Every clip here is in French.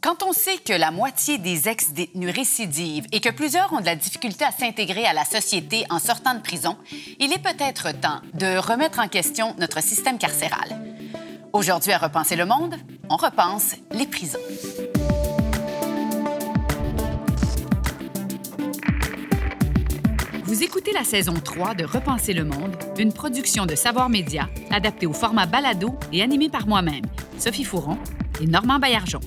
Quand on sait que la moitié des ex-détenus récidivent et que plusieurs ont de la difficulté à s'intégrer à la société en sortant de prison, il est peut-être temps de remettre en question notre système carcéral. Aujourd'hui à Repenser le monde, on repense les prisons. Vous écoutez la saison 3 de Repenser le monde, une production de Savoir média adaptée au format balado et animée par moi-même, Sophie Fouron et Normand Baillargeon.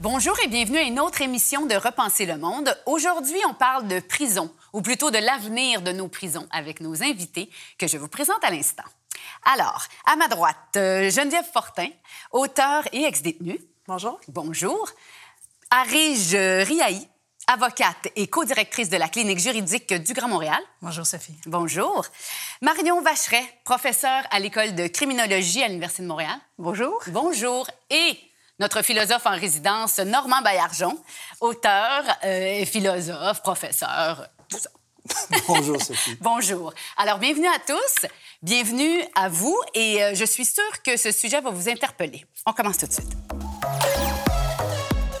Bonjour et bienvenue à une autre émission de Repenser le monde. Aujourd'hui, on parle de prison, ou plutôt de l'avenir de nos prisons, avec nos invités que je vous présente à l'instant. Alors, à ma droite, Geneviève Fortin, auteure et ex-détenue. Bonjour. Bonjour. Arige Riahi, avocate et co-directrice de la Clinique juridique du Grand Montréal. Bonjour, Sophie. Bonjour. Marion Vacheret, professeure à l'École de criminologie à l'Université de Montréal. Bonjour. Bonjour. Et notre philosophe en résidence, Normand Baillargeon, auteur, philosophe, professeur, tout ça. Bonjour, Sophie. Bonjour. Alors, bienvenue à tous, bienvenue à vous, et je suis sûre que ce sujet va vous interpeller. On commence tout de suite.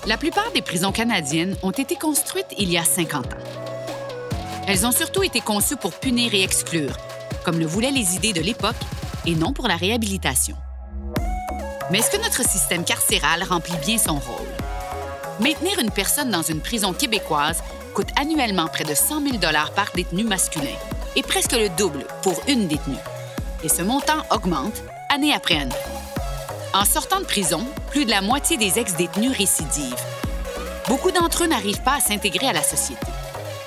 La plupart des prisons canadiennes ont été construites il y a 50 ans. Elles ont surtout été conçues pour punir et exclure, comme le voulaient les idées de l'époque, et non pour la réhabilitation. Mais est-ce que notre système carcéral remplit bien son rôle? Maintenir une personne dans une prison québécoise coûte annuellement près de 100 000 $ par détenu masculin et presque le double pour une détenue. Et ce montant augmente année après année. En sortant de prison, plus de la moitié des ex-détenus récidivent. Beaucoup d'entre eux n'arrivent pas à s'intégrer à la société.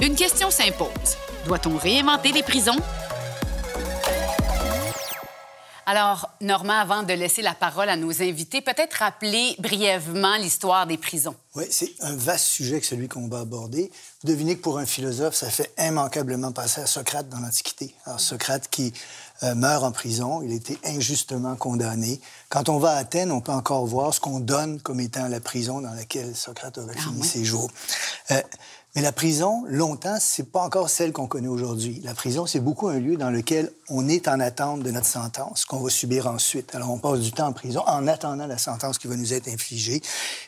Une question s'impose. Doit-on réinventer les prisons? Alors, Normand, avant de laisser la parole à nos invités, peut-être rappeler brièvement l'histoire des prisons. Oui, c'est un vaste sujet que celui qu'on va aborder. Vous devinez que pour un philosophe, ça fait immanquablement penser à Socrate dans l'Antiquité. Alors, Socrate qui meurt en prison, il a été injustement condamné. Quand on va à Athènes, on peut encore voir ce qu'on donne comme étant la prison dans laquelle Socrate aurait fini ses jours. Mais la prison, longtemps, c'est pas encore celle qu'on connaît aujourd'hui. La prison, c'est beaucoup un lieu dans lequel on est en attente de notre sentence, qu'on va subir ensuite. Alors, on passe du temps en prison en attendant la sentence qui va nous être infligée.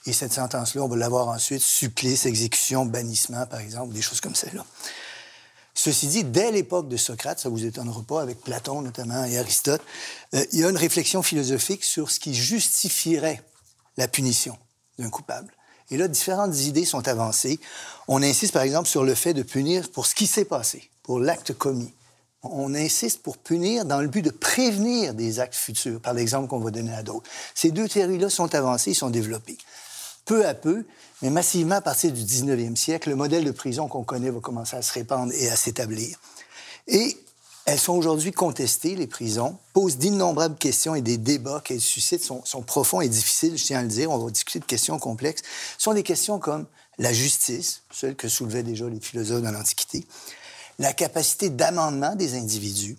Et cette sentence-là, on va l'avoir ensuite, supplice, exécution, bannissement, par exemple, des choses comme celle-là. Ceci dit, dès l'époque de Socrate, ça ne vous étonnera pas, avec Platon notamment et Aristote, il y a une réflexion philosophique sur ce qui justifierait la punition d'un coupable. Et là, différentes idées sont avancées. On insiste, par exemple, sur le fait de punir pour ce qui s'est passé, pour l'acte commis. On insiste pour punir dans le but de prévenir des actes futurs, par l'exemple qu'on va donner à d'autres. Ces deux théories-là sont avancées, sont développées. Peu à peu, mais massivement à partir du 19e siècle, le modèle de prison qu'on connaît va commencer à se répandre et à s'établir. Et elles sont aujourd'hui contestées, les prisons, posent d'innombrables questions et des débats qu'elles suscitent sont profonds et difficiles, je tiens à le dire. On va discuter de questions complexes. Ce sont des questions comme la justice, celle que soulevaient déjà les philosophes dans l'Antiquité, la capacité d'amendement des individus,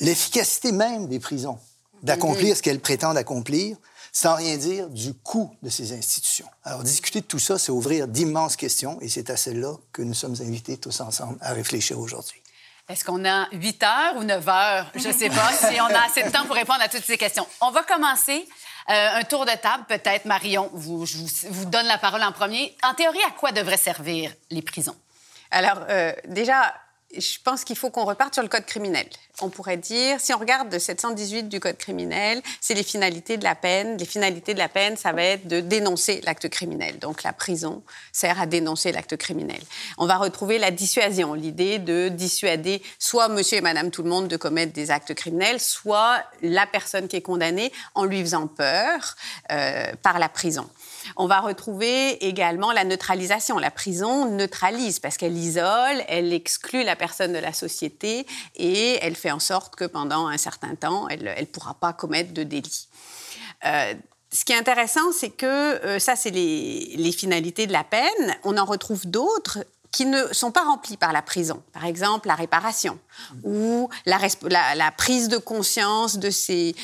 l'efficacité même des prisons, d'accomplir ce qu'elles prétendent accomplir, sans rien dire du coût de ces institutions. Alors, discuter de tout ça, c'est ouvrir d'immenses questions, et c'est à celles-là que nous sommes invités tous ensemble à réfléchir aujourd'hui. Est-ce qu'on a 8 heures ou 9 heures? Je ne sais pas si on a assez de temps pour répondre à toutes ces questions. On va commencer un tour de table, peut-être. Marion, je vous donne la parole en premier. En théorie, à quoi devraient servir les prisons? Alors, déjà, je pense qu'il faut qu'on reparte sur le code criminel. On pourrait dire, si on regarde le 718 du code criminel, c'est les finalités de la peine. Les finalités de la peine, ça va être de dénoncer l'acte criminel. Donc, la prison sert à dénoncer l'acte criminel. On va retrouver la dissuasion, l'idée de dissuader soit monsieur et madame tout le monde de commettre des actes criminels, soit la personne qui est condamnée en lui faisant peur par la prison. On va retrouver également la neutralisation. La prison neutralise parce qu'elle isole, elle exclut la personne de la société et elle fait en sorte que pendant un certain temps, elle ne pourra pas commettre de délit. Ce qui est intéressant, c'est que ça, c'est les finalités de la peine. On en retrouve d'autres qui ne sont pas remplis par la prison. Par exemple, la réparation ou la prise de conscience de ses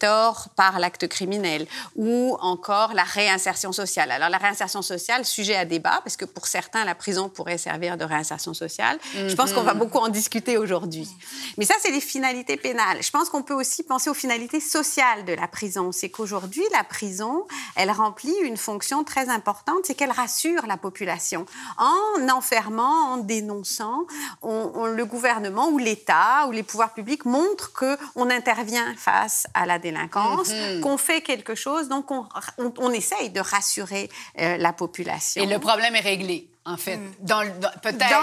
torts par l'acte criminel ou encore la réinsertion sociale. Alors, la réinsertion sociale, sujet à débat, parce que pour certains, la prison pourrait servir de réinsertion sociale. Mm-hmm. Je pense qu'on va beaucoup en discuter aujourd'hui. Mais ça, c'est les finalités pénales. Je pense qu'on peut aussi penser aux finalités sociales de la prison. C'est qu'aujourd'hui, la prison, elle remplit une fonction très importante, c'est qu'elle rassure la population. En enfermant, en dénonçant, le gouvernement ou l'État ou les pouvoirs publics montrent qu'on intervient face à la délinquance, qu'on fait quelque chose, donc on essaye de rassurer la population. Et le problème est réglé. En fait, dans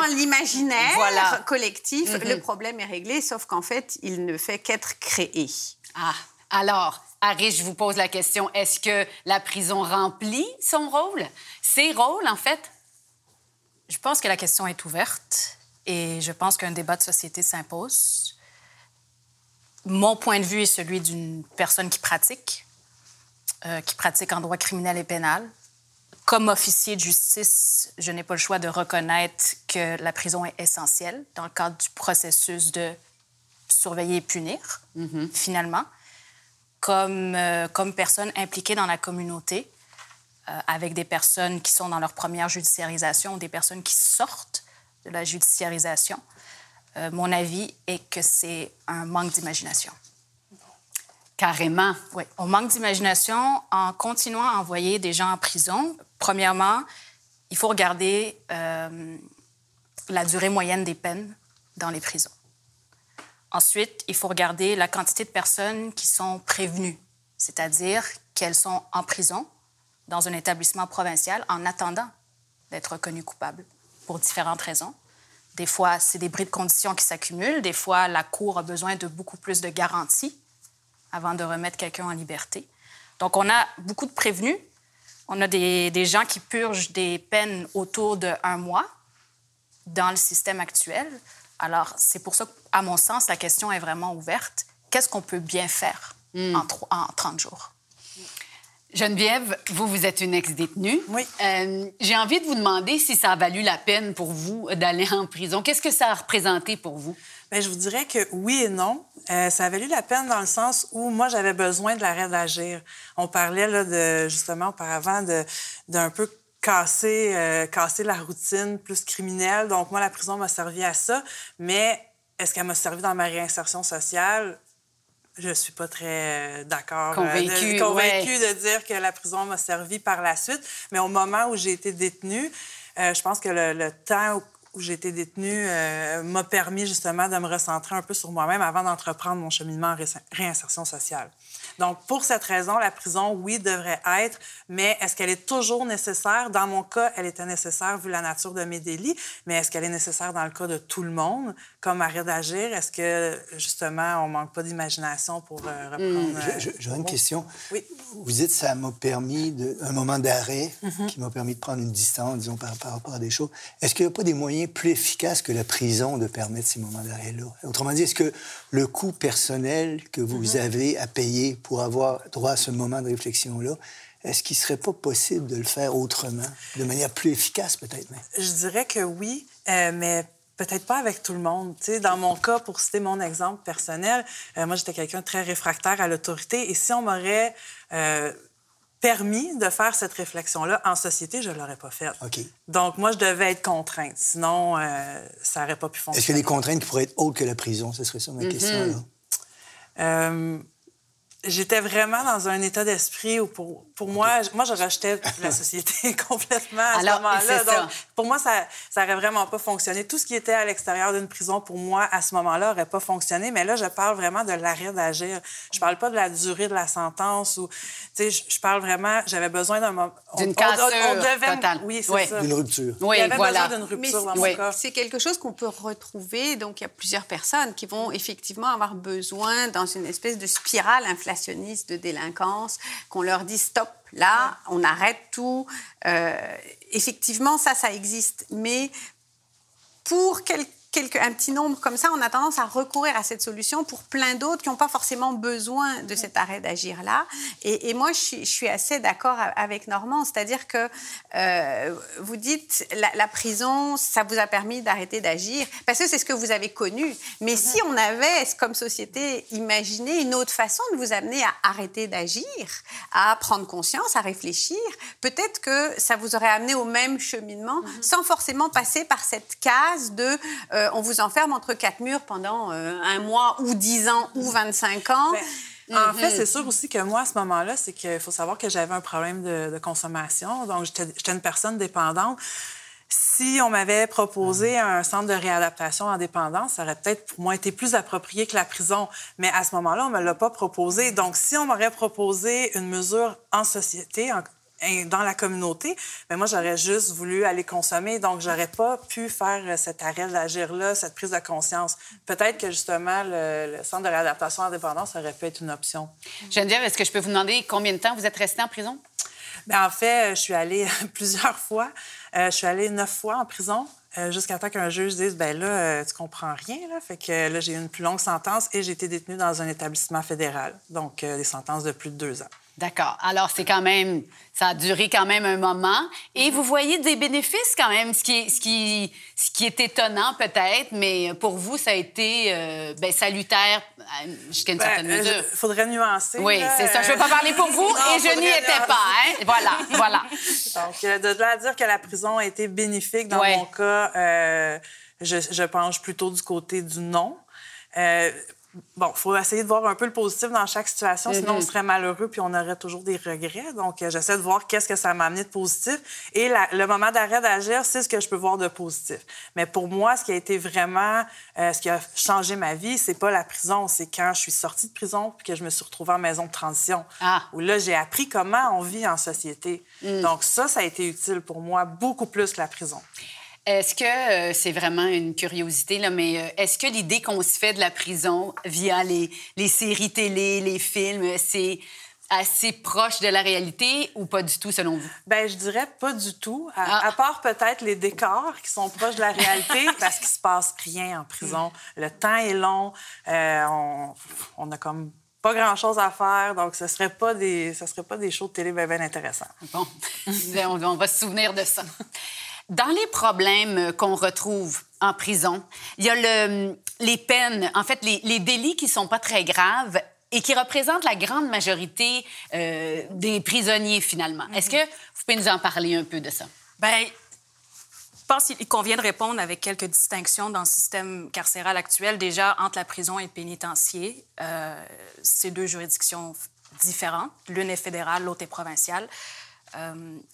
l'imaginaire collectif, le problème est réglé, sauf qu'en fait, il ne fait qu'être créé. Ah, alors, Arige, je vous pose la question, est-ce que la prison remplit son rôle, ses rôles, en fait? Je pense que la question est ouverte et je pense qu'un débat de société s'impose. Mon point de vue est celui d'une personne qui pratique en droit criminel et pénal. Comme officier de justice, je n'ai pas le choix de reconnaître que la prison est essentielle dans le cadre du processus de surveiller et punir, finalement. Comme personne impliquée dans la communauté, avec des personnes qui sont dans leur première judiciarisation ou des personnes qui sortent de la judiciarisation, mon avis est que c'est un manque d'imagination. Carrément. Oui, on manque d'imagination en continuant à envoyer des gens en prison. Premièrement, il faut regarder la durée moyenne des peines dans les prisons. Ensuite, il faut regarder la quantité de personnes qui sont prévenues, c'est-à-dire qu'elles sont en prison dans un établissement provincial en attendant d'être reconnues coupables pour différentes raisons. Des fois, c'est des bris de conditions qui s'accumulent. Des fois, la Cour a besoin de beaucoup plus de garanties avant de remettre quelqu'un en liberté. Donc, on a beaucoup de prévenus. On a des gens qui purgent des peines autour de 1 mois dans le système actuel. Alors, c'est pour ça qu'à mon sens, la question est vraiment ouverte. Qu'est-ce qu'on peut bien faire en 30 jours? Geneviève, vous êtes une ex-détenue. Oui. J'ai envie de vous demander si ça a valu la peine pour vous d'aller en prison. Qu'est-ce que ça a représenté pour vous? Bien, je vous dirais que oui et non. Ça a valu la peine dans le sens où, moi, j'avais besoin de l'arrêt d'agir. On parlait, là, justement, auparavant, d'un peu casser la routine plus criminelle. Donc, moi, la prison m'a servi à ça. Mais est-ce qu'elle m'a servi dans ma réinsertion sociale? Je ne suis pas très d'accord. Convaincue de dire que la prison m'a servi par la suite. Mais au moment où j'ai été détenue, je pense que le temps où j'ai été détenue m'a permis justement de me recentrer un peu sur moi-même avant d'entreprendre mon cheminement en réinsertion sociale. Donc, pour cette raison, la prison, oui, devrait être, mais est-ce qu'elle est toujours nécessaire? Dans mon cas, elle était nécessaire vu la nature de mes délits, mais est-ce qu'elle est nécessaire dans le cas de tout le monde, comme arrêt d'agir? Est-ce que, justement, on manque pas d'imagination pour reprendre... J'aurais une question. Oui. Vous dites que ça m'a permis un moment d'arrêt qui m'a permis de prendre une distance, disons, par rapport à des choses. Est-ce qu'il n'y a pas des moyens plus efficaces que la prison de permettre ces moments d'arrêt-là? Autrement dit, est-ce que le coût personnel que vous avez à payer pour avoir droit à ce moment de réflexion-là, est-ce qu'il ne serait pas possible de le faire autrement, de manière plus efficace peut-être même? Je dirais que oui, mais peut-être pas avec tout le monde. T'sais, dans mon cas, pour citer mon exemple personnel, moi, j'étais quelqu'un de très réfractaire à l'autorité et si on m'aurait... permis de faire cette réflexion-là en société, je ne l'aurais pas faite. Okay. Donc, moi, je devais être contrainte. Sinon, ça n'aurait pas pu fonctionner. Est-ce qu'il y a des contraintes qui pourraient être autres que la prison? Ce serait ça ma question, là. J'étais vraiment dans un état d'esprit où, pour moi, je rejetais la société complètement à ce moment-là. Donc, pour moi, ça n'aurait vraiment pas fonctionné. Tout ce qui était à l'extérieur d'une prison, pour moi, à ce moment-là, n'aurait pas fonctionné. Mais là, je parle vraiment de l'arrêt d'agir. Je parle pas de la durée de la sentence. Ou, tu sais, je parle vraiment... J'avais besoin d'un moment... D'une cassure totale. Oui, c'est ça. D'une rupture. Oui, j'avais besoin d'une rupture dans mon corps. C'est quelque chose qu'on peut retrouver. Donc, il y a plusieurs personnes qui vont effectivement avoir besoin dans une espèce de spirale inflationniste de délinquance, qu'on leur dit stop, là, on arrête tout. Effectivement, ça existe. Mais pour quelqu'un un petit nombre comme ça, on a tendance à recourir à cette solution pour plein d'autres qui n'ont pas forcément besoin de cet arrêt d'agir-là. Et moi, je suis assez d'accord avec Normand, c'est-à-dire que vous dites la prison, ça vous a permis d'arrêter d'agir, parce que c'est ce que vous avez connu. Mais si on avait, comme société, imaginé une autre façon de vous amener à arrêter d'agir, à prendre conscience, à réfléchir, peut-être que ça vous aurait amené au même cheminement, sans forcément passer par cette case de... on vous enferme entre quatre murs pendant 1 mois ou 10 ans ou 25 ans. Ben, en fait, c'est sûr aussi que moi, à ce moment-là, c'est qu'il faut savoir que j'avais un problème de consommation. Donc, j'étais une personne dépendante. Si on m'avait proposé un centre de réadaptation en dépendance, ça aurait peut-être pour moi été plus approprié que la prison. Mais à ce moment-là, on ne me l'a pas proposé. Donc, si on m'aurait proposé une mesure en société... dans la communauté, mais moi, j'aurais juste voulu aller consommer. Donc, j'aurais pas pu faire cet arrêt d'agir-là, cette prise de conscience. Peut-être que, justement, le centre de réadaptation en dépendance aurait pu être une option. Geneviève, est-ce que je peux vous demander combien de temps vous êtes restée en prison? Bien, en fait, je suis allée plusieurs fois. Je suis allée 9 fois en prison. Jusqu'à temps qu'un juge dise « ben là, tu comprends rien, là ». Fait que là, j'ai eu une plus longue sentence et j'ai été détenue dans un établissement fédéral. Donc, des sentences de plus de 2 ans. D'accord. Alors, c'est quand même... Ça a duré quand même un moment. Et vous voyez des bénéfices quand même, ce qui est étonnant peut-être, mais pour vous, ça a été bien, salutaire jusqu'à une certaine mesure. Il faudrait nuancer. Oui, là, c'est ça. Je ne veux pas parler pour vous non, et je n'y étais pas. Hein? Voilà. Donc, de là à dire que la prison a été bénéfique, dans mon cas, je penche plutôt du côté du non. Bon, il faut essayer de voir un peu le positif dans chaque situation, sinon on serait malheureux puis on aurait toujours des regrets. Donc, j'essaie de voir qu'est-ce que ça m'a amené de positif. Et le moment d'arrêt d'agir, c'est ce que je peux voir de positif. Mais pour moi, ce qui a été vraiment... ce qui a changé ma vie, c'est pas la prison, c'est quand je suis sortie de prison puis que je me suis retrouvée en maison de transition. Ah. Où là, j'ai appris comment on vit en société. Donc ça a été utile pour moi, beaucoup plus que la prison. Est-ce que, c'est vraiment une curiosité, là, mais est-ce que l'idée qu'on se fait de la prison via les séries télé, les films, c'est assez proche de la réalité ou pas du tout, selon vous? Bien, je dirais pas du tout, à part peut-être les décors qui sont proches de la réalité parce qu'il se passe rien en prison. Le temps est long, on a comme... pas grand-chose à faire, donc ce serait pas des shows de télé bien intéressants. Bon, on va se souvenir de ça. Dans les problèmes qu'on retrouve en prison, il y a les peines, en fait, les délits qui sont pas très graves et qui représentent la grande majorité des prisonniers, finalement. Est-ce que vous pouvez nous en parler un peu de ça? Bien... Je pense qu'il convient de répondre avec quelques distinctions dans le système carcéral actuel, déjà entre la prison et le pénitencier. C'est 2 juridictions différentes. L'une est fédérale, l'autre est provinciale.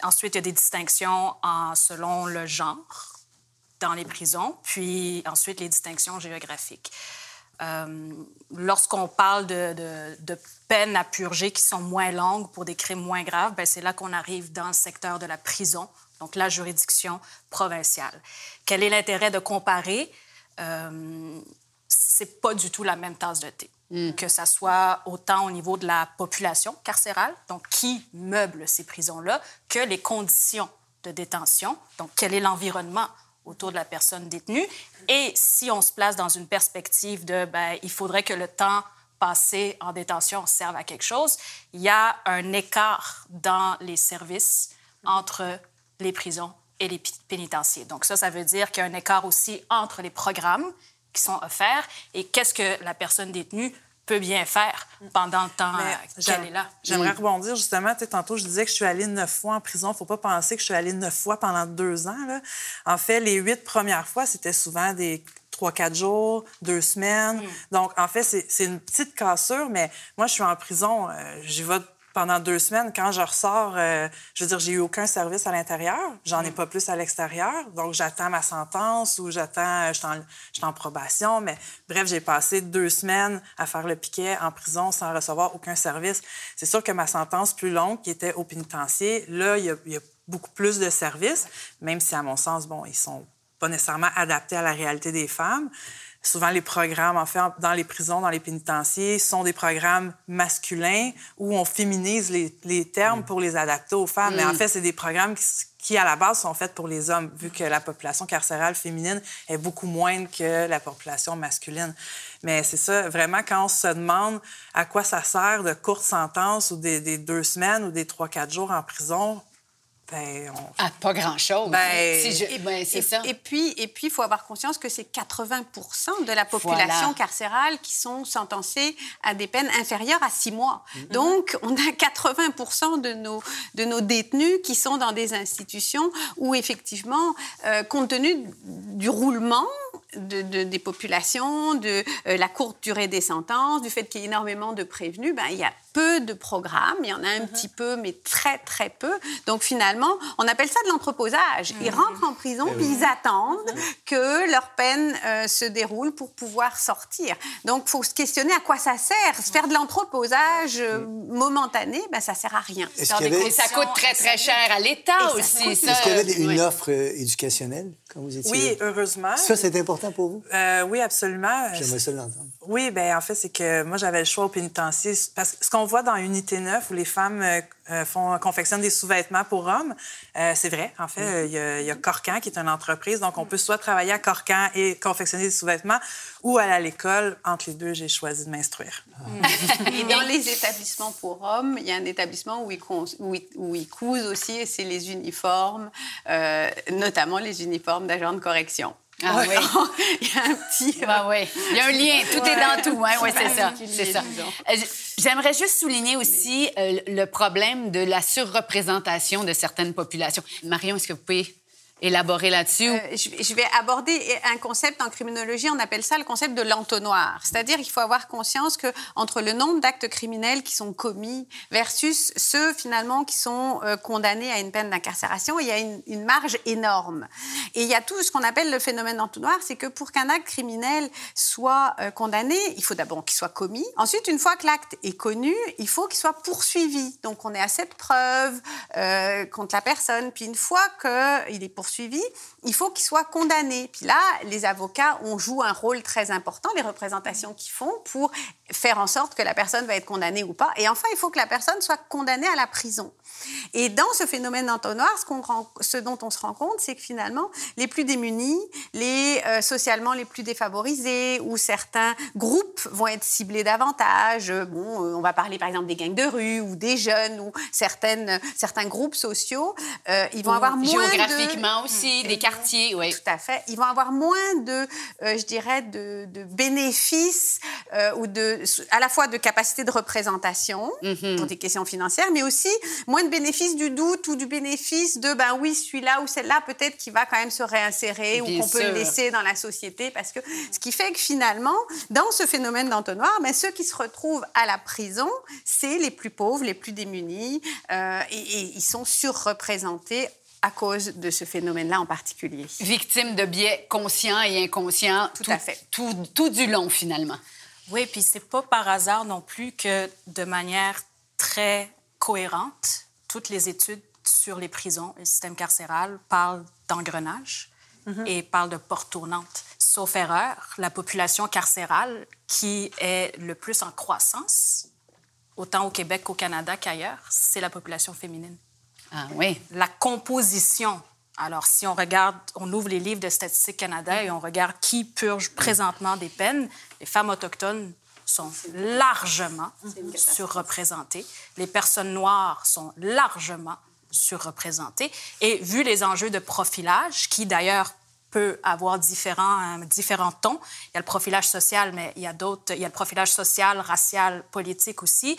Ensuite, il y a des distinctions selon le genre dans les prisons, puis ensuite les distinctions géographiques. Lorsqu'on parle de peines à purger qui sont moins longues pour des crimes moins graves, bien, c'est là qu'on arrive dans le secteur de la prison, donc la juridiction provinciale. Quel est l'intérêt de comparer? C'est pas du tout la même tasse de thé. Que ça soit autant au niveau de la population carcérale, donc qui meuble ces prisons-là, que les conditions de détention, donc quel est l'environnement autour de la personne détenue. Et si on se place dans une perspective de « il faudrait que le temps passé en détention serve à quelque chose », il y a un écart dans les services entre les prisons et les pénitenciers. Donc ça veut dire qu'il y a un écart aussi entre les programmes qui sont offerts et qu'est-ce que la personne détenue peut bien faire pendant le temps qu'elle est là. J'aimerais rebondir, justement. Tantôt, je disais que je suis allée 9 fois en prison. Il ne faut pas penser que je suis allée 9 fois pendant 2 ans. Là. En fait, les 8 premières fois, c'était souvent des... 3-4 jours, 2 semaines. Donc, en fait, c'est une petite cassure, mais moi, je suis en prison, j'y vais pendant 2 semaines. Quand je ressors, je veux dire, j'ai eu aucun service à l'intérieur. J'en ai pas plus à l'extérieur. Donc, j'attends ma sentence ou je suis en probation. Mais bref, j'ai passé 2 semaines à faire le piquet en prison sans recevoir aucun service. C'est sûr que ma sentence plus longue, qui était au pénitencier, là, il y a beaucoup plus de services, même si, à mon sens, bon, ils sont pas nécessairement adapté à la réalité des femmes. Souvent, les programmes, en fait, dans les prisons, dans les pénitenciers, sont des programmes masculins où on féminise les termes pour les adapter aux femmes. Mais en fait, c'est des programmes qui qui, à la base, sont faites pour les hommes, vu que la population carcérale féminine est beaucoup moindre que la population masculine. Mais c'est ça, vraiment, quand on se demande à quoi ça sert de courtes sentences ou des 2 semaines ou des 3-4 jours en prison... Ben, on... Ah, pas grand-chose. Ben... C'est ça. Et puis, il faut avoir conscience que c'est 80% de la population carcérale qui sont sentencés à des peines inférieures à 6 mois. Mm-hmm. Donc, on a 80% de nos détenus qui sont dans des institutions où, effectivement, compte tenu du roulement des populations, de la courte durée des sentences, du fait qu'il y ait énormément de prévenus, ben, il y a peu de programmes. Il y en a un petit peu, mais très, très peu. Donc, finalement, on appelle ça de l'entreposage. Ils rentrent en prison, puis ils attendent que leur peine se déroule pour pouvoir sortir. Donc, il faut se questionner à quoi ça sert. Se faire de l'entreposage momentané, ben, ça ne sert à rien. Et ça coûte très, très cher à l'État aussi. Est-ce qu'il y avait une offre éducationnelle quand vous étiez... Oui, heureusement. Ça, c'est important pour vous? Oui, absolument. J'aimerais ça l'entendre. Oui, bien, en fait, c'est que moi, j'avais le choix au pénitencier. Parce que ce qu'on voit dans Unité 9, où les femmes confectionnent des sous-vêtements pour hommes, c'est vrai. En fait, il y a Corcan, qui est une entreprise. Donc, on peut soit travailler à Corcan et confectionner des sous-vêtements ou aller à l'école. Entre les deux, j'ai choisi de m'instruire. Et dans les établissements pour hommes, il y a un établissement où ils cousent aussi, et c'est les uniformes, notamment les uniformes d'agents de correction. Ah oui, il y a un petit... Ben, ouais. Il y a un lien, tout est dans tout. Hein? Oui, c'est ça. J'aimerais juste souligner aussi le problème de la surreprésentation de certaines populations. Marion, est-ce que vous pouvez élaborer là-dessus? Je vais aborder un concept en criminologie, on appelle ça le concept de l'entonnoir. C'est-à-dire qu'il faut avoir conscience qu'entre le nombre d'actes criminels qui sont commis versus ceux, finalement, qui sont condamnés à une peine d'incarcération, il y a une marge énorme. Et il y a tout ce qu'on appelle le phénomène d'entonnoir, c'est que pour qu'un acte criminel soit condamné, il faut d'abord qu'il soit commis. Ensuite, une fois que l'acte est connu, il faut qu'il soit poursuivi. Donc, on est à cette preuve contre la personne. Puis une fois qu'il est poursuivi, il faut qu'il soit condamné. Puis là, les avocats, on joue un rôle très important, les représentations qu'ils font pour faire en sorte que la personne va être condamnée ou pas. Et enfin, il faut que la personne soit condamnée à la prison. Et dans ce phénomène d'entonnoir, ce dont on se rend compte, c'est que finalement, les plus démunis, les socialement les plus défavorisés ou certains groupes vont être ciblés davantage. On va parler par exemple des gangs de rue ou des jeunes ou certains groupes sociaux. Ils vont avoir moins géographiquement aussi, des quartiers, oui. Tout à fait. Ils vont avoir moins de bénéfices ou à la fois de capacité de représentation pour des questions financières, mais aussi moins de bénéfice du doute ou du bénéfice de, ben oui, celui-là ou celle-là, peut-être qu'il va quand même se réinsérer ou qu'on peut le laisser dans la société. Parce que ce qui fait que finalement, dans ce phénomène d'entonnoir, ben, ceux qui se retrouvent à la prison, c'est les plus pauvres, les plus démunis et ils sont surreprésentés à cause de ce phénomène-là en particulier. Victimes de biais conscients et inconscients. Tout à fait. Tout du long, finalement. Oui, puis c'est pas par hasard non plus que, de manière très cohérente, toutes les études sur les prisons et le système carcéral parlent d'engrenage et parlent de porte tournante. Sauf erreur, la population carcérale qui est le plus en croissance, autant au Québec qu'au Canada qu'ailleurs, c'est la population féminine. Ah oui. La composition. Alors, si on regarde, on ouvre les livres de Statistique Canada et on regarde qui purge présentement des peines, les femmes autochtones sont largement surreprésentées. Les personnes noires sont largement surreprésentées. Et vu les enjeux de profilage, qui d'ailleurs peut avoir différents tons, il y a le profilage social, mais il y a le profilage social, racial, politique aussi.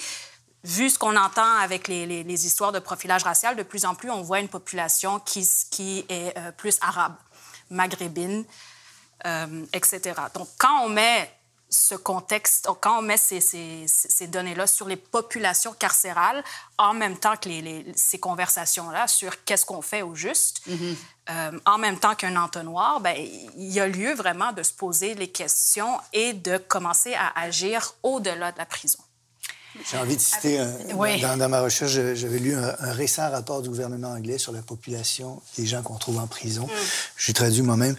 Vu ce qu'on entend avec les histoires de profilage racial, de plus en plus, on voit une population qui est plus arabe, maghrébine, etc. Donc, quand on met ce contexte, quand on met ces données-là sur les populations carcérales, en même temps que ces conversations-là sur qu'est-ce qu'on fait au juste, en même temps qu'un entonnoir, ben, il y a lieu vraiment de se poser les questions et de commencer à agir au-delà de la prison. J'ai envie de citer, dans ma recherche, j'avais lu un récent rapport du gouvernement anglais sur la population des gens qu'on trouve en prison. J'ai traduit moi-même.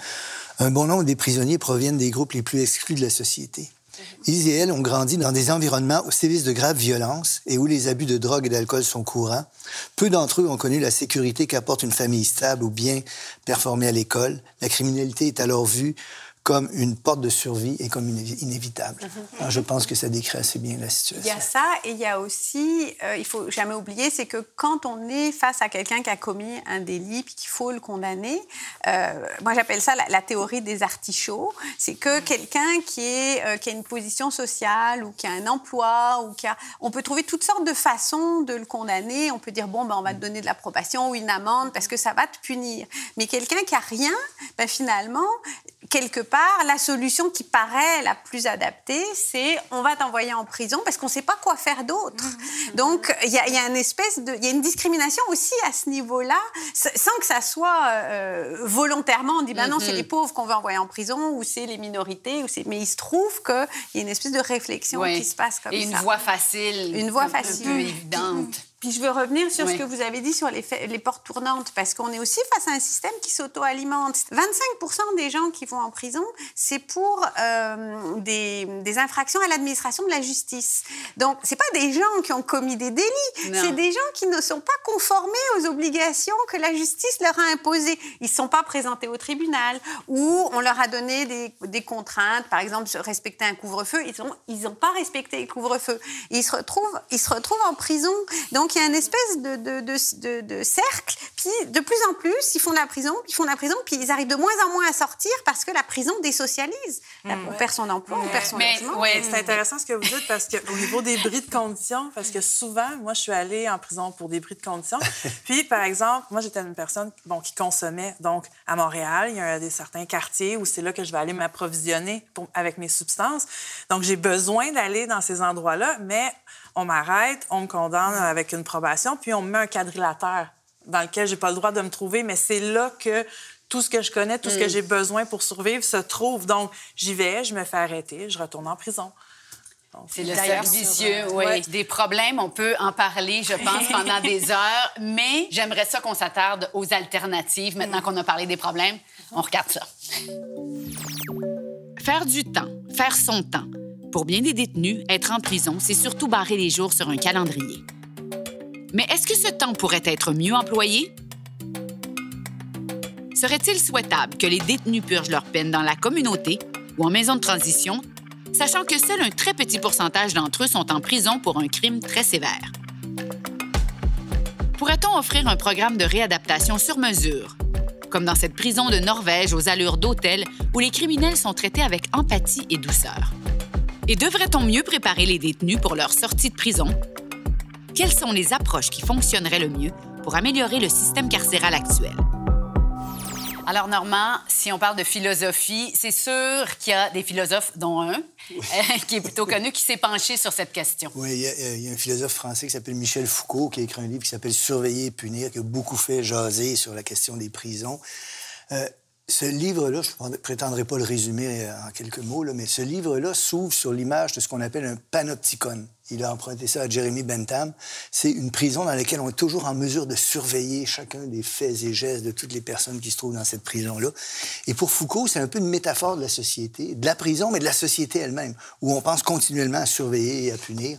Un bon nombre des prisonniers proviennent des groupes les plus exclus de la société. Ils et elles ont grandi dans des environnements au service de graves violences et où les abus de drogue et d'alcool sont courants. Peu d'entre eux ont connu la sécurité qu'apporte une famille stable ou bien performée à l'école. La criminalité est alors vue comme une porte de survie et comme inévitable. Alors, je pense que ça décrit assez bien la situation. Il y a ça, et il y a aussi, il ne faut jamais oublier, c'est que quand on est face à quelqu'un qui a commis un délit puis qu'il faut le condamner, moi j'appelle ça la théorie des artichauts, c'est que quelqu'un qui a une position sociale ou qui a un emploi, ou on peut trouver toutes sortes de façons de le condamner. On peut dire, bon, ben, on va te donner de la probation ou une amende parce que ça va te punir. Mais quelqu'un qui n'a rien, ben, finalement, quelque part, la solution qui paraît la plus adaptée, c'est on va t'envoyer en prison parce qu'on ne sait pas quoi faire d'autre. Donc, il y a une discrimination aussi à ce niveau-là, sans que ça soit volontairement. On dit, ben non, c'est les pauvres qu'on veut envoyer en prison ou c'est les minorités. Mais il se trouve qu'il y a une espèce de réflexion qui se passe comme ça. Et une voie facile. Une voie facile. Un peu évidente. Puis je veux revenir sur ce que vous avez dit sur les portes tournantes, parce qu'on est aussi face à un système qui s'auto-alimente. 25% des gens qui vont en prison, c'est pour des infractions à l'administration de la justice. Donc, ce n'est pas des gens qui ont commis des délits, c'est des gens qui ne sont pas conformés aux obligations que la justice leur a imposées. Ils ne sont pas présentés au tribunal, ou on leur a donné des contraintes, par exemple, respecter un couvre-feu. Ils n'ont pas respecté le couvre-feu. Ils se retrouvent en prison. Donc, il y a une espèce de cercle, puis de plus en plus, ils font la prison, puis ils arrivent de moins en moins à sortir parce que la prison désocialise. On perd son emploi, on perd son logement. C'est intéressant ce que vous dites, parce qu'au niveau des bris de conditions, parce que souvent, moi, je suis allée en prison pour des bris de conditions, puis, par exemple, moi, j'étais une personne qui consommait. Donc, à Montréal, il y a certains quartiers où c'est là que je vais aller m'approvisionner avec mes substances. Donc, j'ai besoin d'aller dans ces endroits-là, mais on m'arrête, on me condamne avec une probation, puis on me met un quadrilatère dans lequel j'ai pas le droit de me trouver, mais c'est là que tout ce que je connais, tout ce que j'ai besoin pour survivre se trouve. Donc, j'y vais, je me fais arrêter, je retourne en prison. Donc, c'est le cercle vicieux, Des problèmes, on peut en parler, je pense, pendant des heures, mais j'aimerais ça qu'on s'attarde aux alternatives. Maintenant qu'on a parlé des problèmes, on regarde ça. Faire du temps, faire son temps. Pour bien des détenus, être en prison, c'est surtout barrer les jours sur un calendrier. Mais est-ce que ce temps pourrait être mieux employé? Serait-il souhaitable que les détenus purgent leur peine dans la communauté ou en maison de transition, sachant que seul un très petit pourcentage d'entre eux sont en prison pour un crime très sévère? Pourrait-on offrir un programme de réadaptation sur mesure, comme dans cette prison de Norvège aux allures d'hôtel où les criminels sont traités avec empathie et douceur? Et devrait-on mieux préparer les détenus pour leur sortie de prison? Quelles sont les approches qui fonctionneraient le mieux pour améliorer le système carcéral actuel? Alors, Normand, si on parle de philosophie, c'est sûr qu'il y a des philosophes, dont un, qui est plutôt connu, qui s'est penché sur cette question. Oui, il y a un philosophe français qui s'appelle Michel Foucault, qui a écrit un livre qui s'appelle « Surveiller et punir », qui a beaucoup fait jaser sur la question des prisons. Ce livre-là, je ne prétendrai pas le résumer en quelques mots, mais ce livre-là s'ouvre sur l'image de ce qu'on appelle un panopticon. Il a emprunté ça à Jeremy Bentham. C'est une prison dans laquelle on est toujours en mesure de surveiller chacun des faits et gestes de toutes les personnes qui se trouvent dans cette prison-là. Et pour Foucault, c'est un peu une métaphore de la société, de la prison, mais de la société elle-même, où on pense continuellement à surveiller et à punir.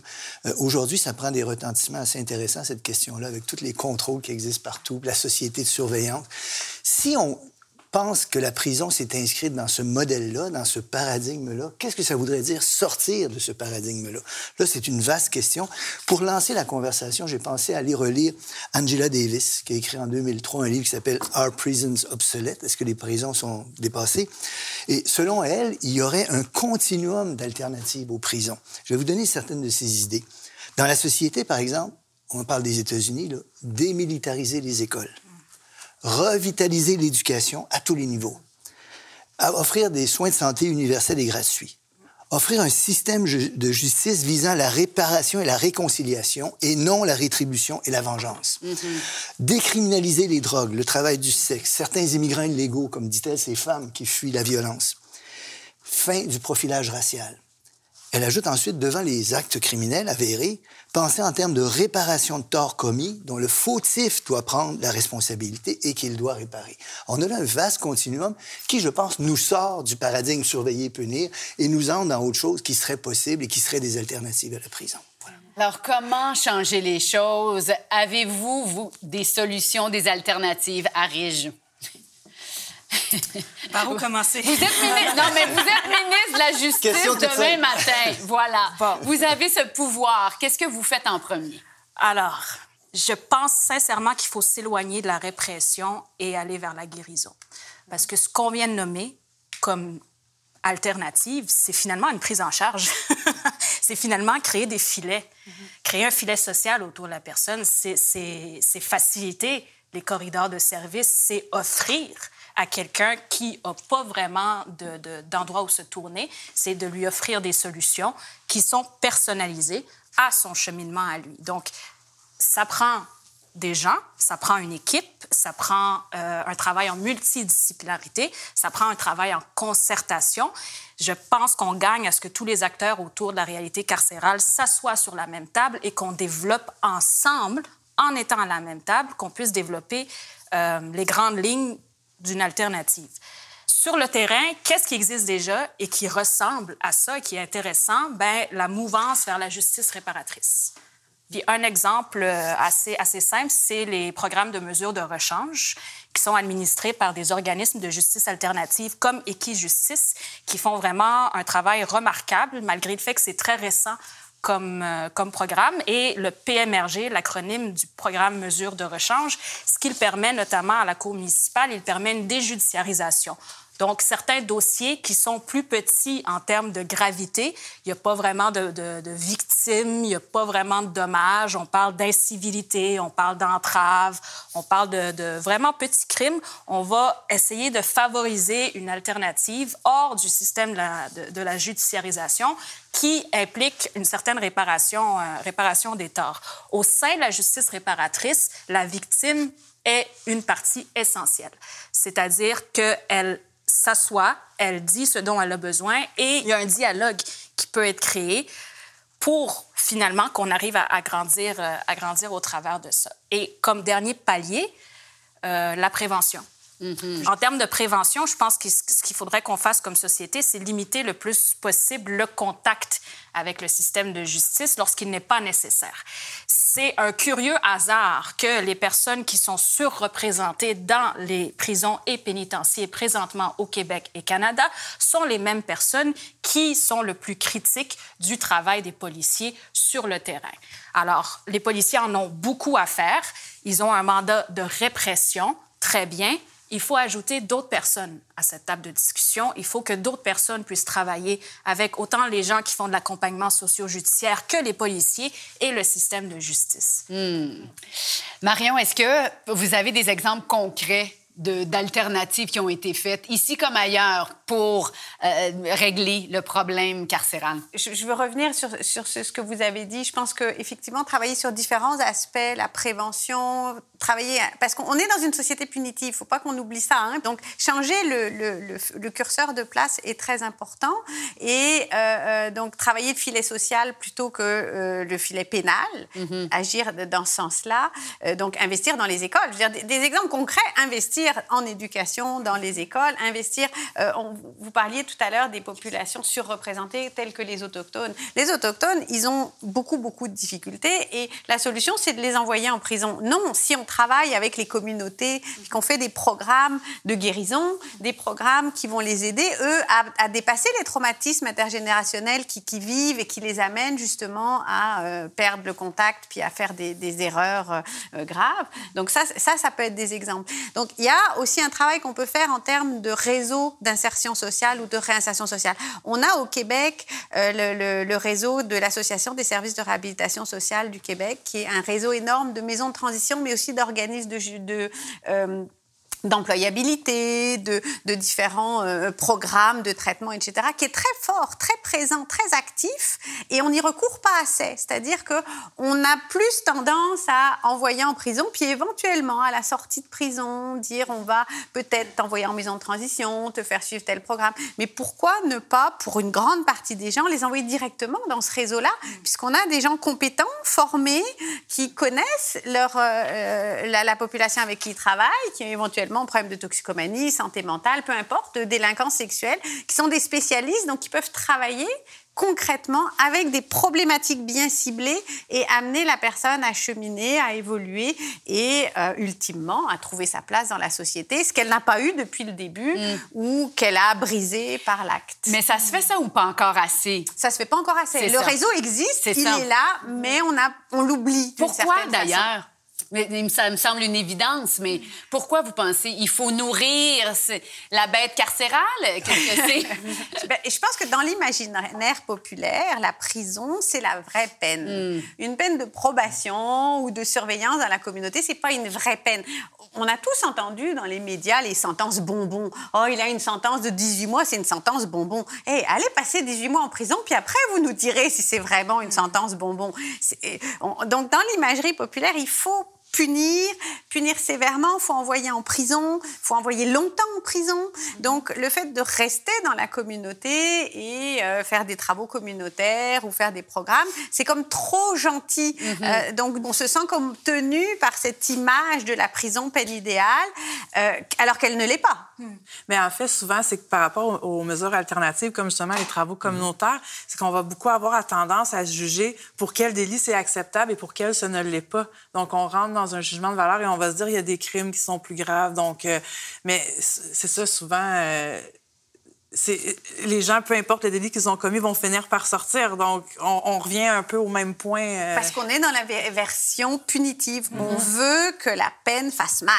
Aujourd'hui, ça prend des retentissements assez intéressants, cette question-là, avec tous les contrôles qui existent partout, la société de surveillance. Si on pense que la prison s'est inscrite dans ce modèle-là, dans ce paradigme-là. Qu'est-ce que ça voudrait dire sortir de ce paradigme-là? Là, c'est une vaste question. Pour lancer la conversation, j'ai pensé à aller relire Angela Davis, qui a écrit en 2003 un livre qui s'appelle « Are prisons obsolètes? » Est-ce que les prisons sont dépassées? Et selon elle, il y aurait un continuum d'alternatives aux prisons. Je vais vous donner certaines de ces idées. Dans la société, par exemple, on parle des États-Unis, là, démilitariser les écoles. Revitaliser l'éducation à tous les niveaux, offrir des soins de santé universels et gratuits, offrir un système de justice visant la réparation et la réconciliation et non la rétribution et la vengeance. Décriminaliser les drogues, le travail du sexe, certains immigrants illégaux, comme dit-elle, ces femmes qui fuient la violence. Fin du profilage racial. Elle ajoute ensuite, devant les actes criminels avérés, penser en termes de réparation de torts commis dont le fautif doit prendre la responsabilité et qu'il doit réparer. On a là un vaste continuum qui, je pense, nous sort du paradigme surveiller-punir et nous entre dans autre chose qui serait possible et qui serait des alternatives à la prison. Voilà. Alors, comment changer les choses? Avez-vous, vous, des solutions, des alternatives à Arige? Par où commencer? Vous êtes ministre... Non, mais vous êtes ministre de la Justice demain matin. Voilà. Bon. Vous avez ce pouvoir. Qu'est-ce que vous faites en premier? Alors, je pense sincèrement qu'il faut s'éloigner de la répression et aller vers la guérison. Parce que ce qu'on vient de nommer comme alternative, c'est finalement une prise en charge. C'est finalement créer des filets. Créer un filet social autour de la personne, c'est faciliter les corridors de service, c'est offrir à quelqu'un qui n'a pas vraiment d'endroit où se tourner, c'est de lui offrir des solutions qui sont personnalisées à son cheminement à lui. Donc, ça prend des gens, ça prend une équipe, ça prend un travail en multidisciplinarité, ça prend un travail en concertation. Je pense qu'on gagne à ce que tous les acteurs autour de la réalité carcérale s'assoient sur la même table et qu'on développe ensemble, en étant à la même table, qu'on puisse développer les grandes lignes d'une alternative. Sur le terrain, qu'est-ce qui existe déjà et qui ressemble à ça et qui est intéressant? Bien, la mouvance vers la justice réparatrice. Puis un exemple assez simple, c'est les programmes de mesures de rechange qui sont administrés par des organismes de justice alternative comme Équijustice qui font vraiment un travail remarquable malgré le fait que c'est très récent comme programme. Et le PMRG, l'acronyme du programme mesures de rechange, ce qu'il permet notamment à la Cour municipale, il permet une déjudiciarisation. Donc, certains dossiers qui sont plus petits en termes de gravité, il n'y a pas vraiment de victimes, il n'y a pas vraiment de dommages. On parle d'incivilité, on parle d'entrave, on parle de vraiment petits crimes. On va essayer de favoriser une alternative hors du système de la judiciarisation qui implique une certaine réparation des torts. Au sein de la justice réparatrice, la victime est une partie essentielle, c'est-à-dire qu'elle s'assoit, elle dit ce dont elle a besoin et il y a un dialogue qui peut être créé pour finalement qu'on arrive à grandir au travers de ça. Et comme dernier palier, la prévention. Mm-hmm. En termes de prévention, je pense que ce qu'il faudrait qu'on fasse comme société, c'est limiter le plus possible le contact avec le système de justice lorsqu'il n'est pas nécessaire. C'est un curieux hasard que les personnes qui sont surreprésentées dans les prisons et pénitenciers présentement au Québec et Canada sont les mêmes personnes qui sont le plus critiques du travail des policiers sur le terrain. Alors, les policiers en ont beaucoup à faire. Ils ont un mandat de répression, très bien. Il faut ajouter d'autres personnes à cette table de discussion. Il faut que d'autres personnes puissent travailler avec autant les gens qui font de l'accompagnement socio-judiciaire que les policiers et le système de justice. Mmh. Marion, est-ce que vous avez des exemples concrets d'alternatives qui ont été faites, ici comme ailleurs, pour régler le problème carcéral? Je veux revenir sur ce que vous avez dit. Je pense qu'effectivement, travailler sur différents aspects, la prévention... Parce qu'on est dans une société punitive, il ne faut pas qu'on oublie ça. Hein? Donc, changer le curseur de place est très important. Et donc, travailler le filet social plutôt que le filet pénal, mm-hmm. agir dans ce sens-là. Donc, investir dans les écoles. Je veux dire, des exemples concrets, investir en éducation dans les écoles, investir... vous parliez tout à l'heure des populations surreprésentées telles que les Autochtones. Les Autochtones, ils ont beaucoup, beaucoup de difficultés. Et la solution, c'est de les envoyer en prison. Non, si on travaille avec les communautés, qu'on fait des programmes de guérison, des programmes qui vont les aider, eux, à dépasser les traumatismes intergénérationnels qui vivent et qui les amènent justement à perdre le contact puis à faire des erreurs graves. Donc ça peut être des exemples. Donc il y a aussi un travail qu'on peut faire en termes de réseau d'insertion sociale ou de réinsertion sociale. On a au Québec le réseau de l'Association des services de réhabilitation sociale du Québec qui est un réseau énorme de maisons de transition mais aussi d'organismes d'employabilité, de différents programmes de traitement, etc., qui est très fort, très présent, très actif, et on n'y recourt pas assez. C'est-à-dire qu'on a plus tendance à envoyer en prison, puis éventuellement, à la sortie de prison, dire on va peut-être t'envoyer en maison de transition, te faire suivre tel programme. Mais pourquoi ne pas, pour une grande partie des gens, les envoyer directement dans ce réseau-là, puisqu'on a des gens compétents, formés, qui connaissent la population avec qui ils travaillent, qui ont éventuellement problème de toxicomanie, santé mentale, peu importe, de délinquance sexuelle, qui sont des spécialistes, donc qui peuvent travailler concrètement avec des problématiques bien ciblées et amener la personne à cheminer, à évoluer et ultimement à trouver sa place dans la société, ce qu'elle n'a pas eu depuis le début ou qu'elle a brisé par l'acte. Mais ça se fait ça ou pas encore assez? Ça se fait pas encore assez. Le réseau existe, il est là, mais on l'oublie. Pourquoi d'ailleurs? Mais ça me semble une évidence, mais pourquoi vous pensez il faut nourrir la bête carcérale? Qu'est-ce que c'est? Je pense que dans l'imaginaire populaire, la prison, c'est la vraie peine. Une peine de probation ou de surveillance dans la communauté, c'est pas une vraie peine. On a tous entendu dans les médias les sentences bonbons. Oh, il a une sentence de 18 mois, c'est une sentence bonbon. Allez passer 18 mois en prison, puis après, vous nous direz si c'est vraiment une sentence bonbon. Donc, dans l'imagerie populaire, il faut punir sévèrement, il faut envoyer en prison, il faut envoyer longtemps en prison. Donc, le fait de rester dans la communauté et faire des travaux communautaires ou faire des programmes, c'est comme trop gentil. Donc, on se sent comme tenu par cette image de la prison peine idéale, alors qu'elle ne l'est pas. Mais en fait, souvent, c'est que par rapport aux mesures alternatives, comme justement les travaux communautaires, c'est qu'on va beaucoup avoir tendance à juger pour quel délit c'est acceptable et pour quel ce ne l'est pas. Donc, on rentre dans un jugement de valeur et on va se dire il y a des crimes qui sont plus graves. Donc, mais c'est ça, souvent... les gens, peu importe le délit qu'ils ont commis, vont finir par sortir. Donc, on revient un peu au même point. Parce qu'on est dans la version punitive. On veut que la peine fasse mal.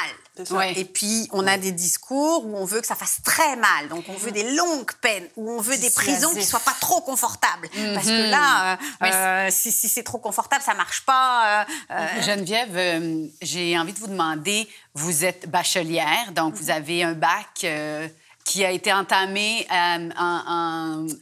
Ouais. Et puis, on a des discours où on veut que ça fasse très mal. Donc, on veut des longues peines, où on veut des prisons qui ne soient pas trop confortables. Parce que là, si c'est trop confortable, ça ne marche pas. Geneviève, j'ai envie de vous demander, vous êtes bachelière, donc vous avez un bac... qui a été entamé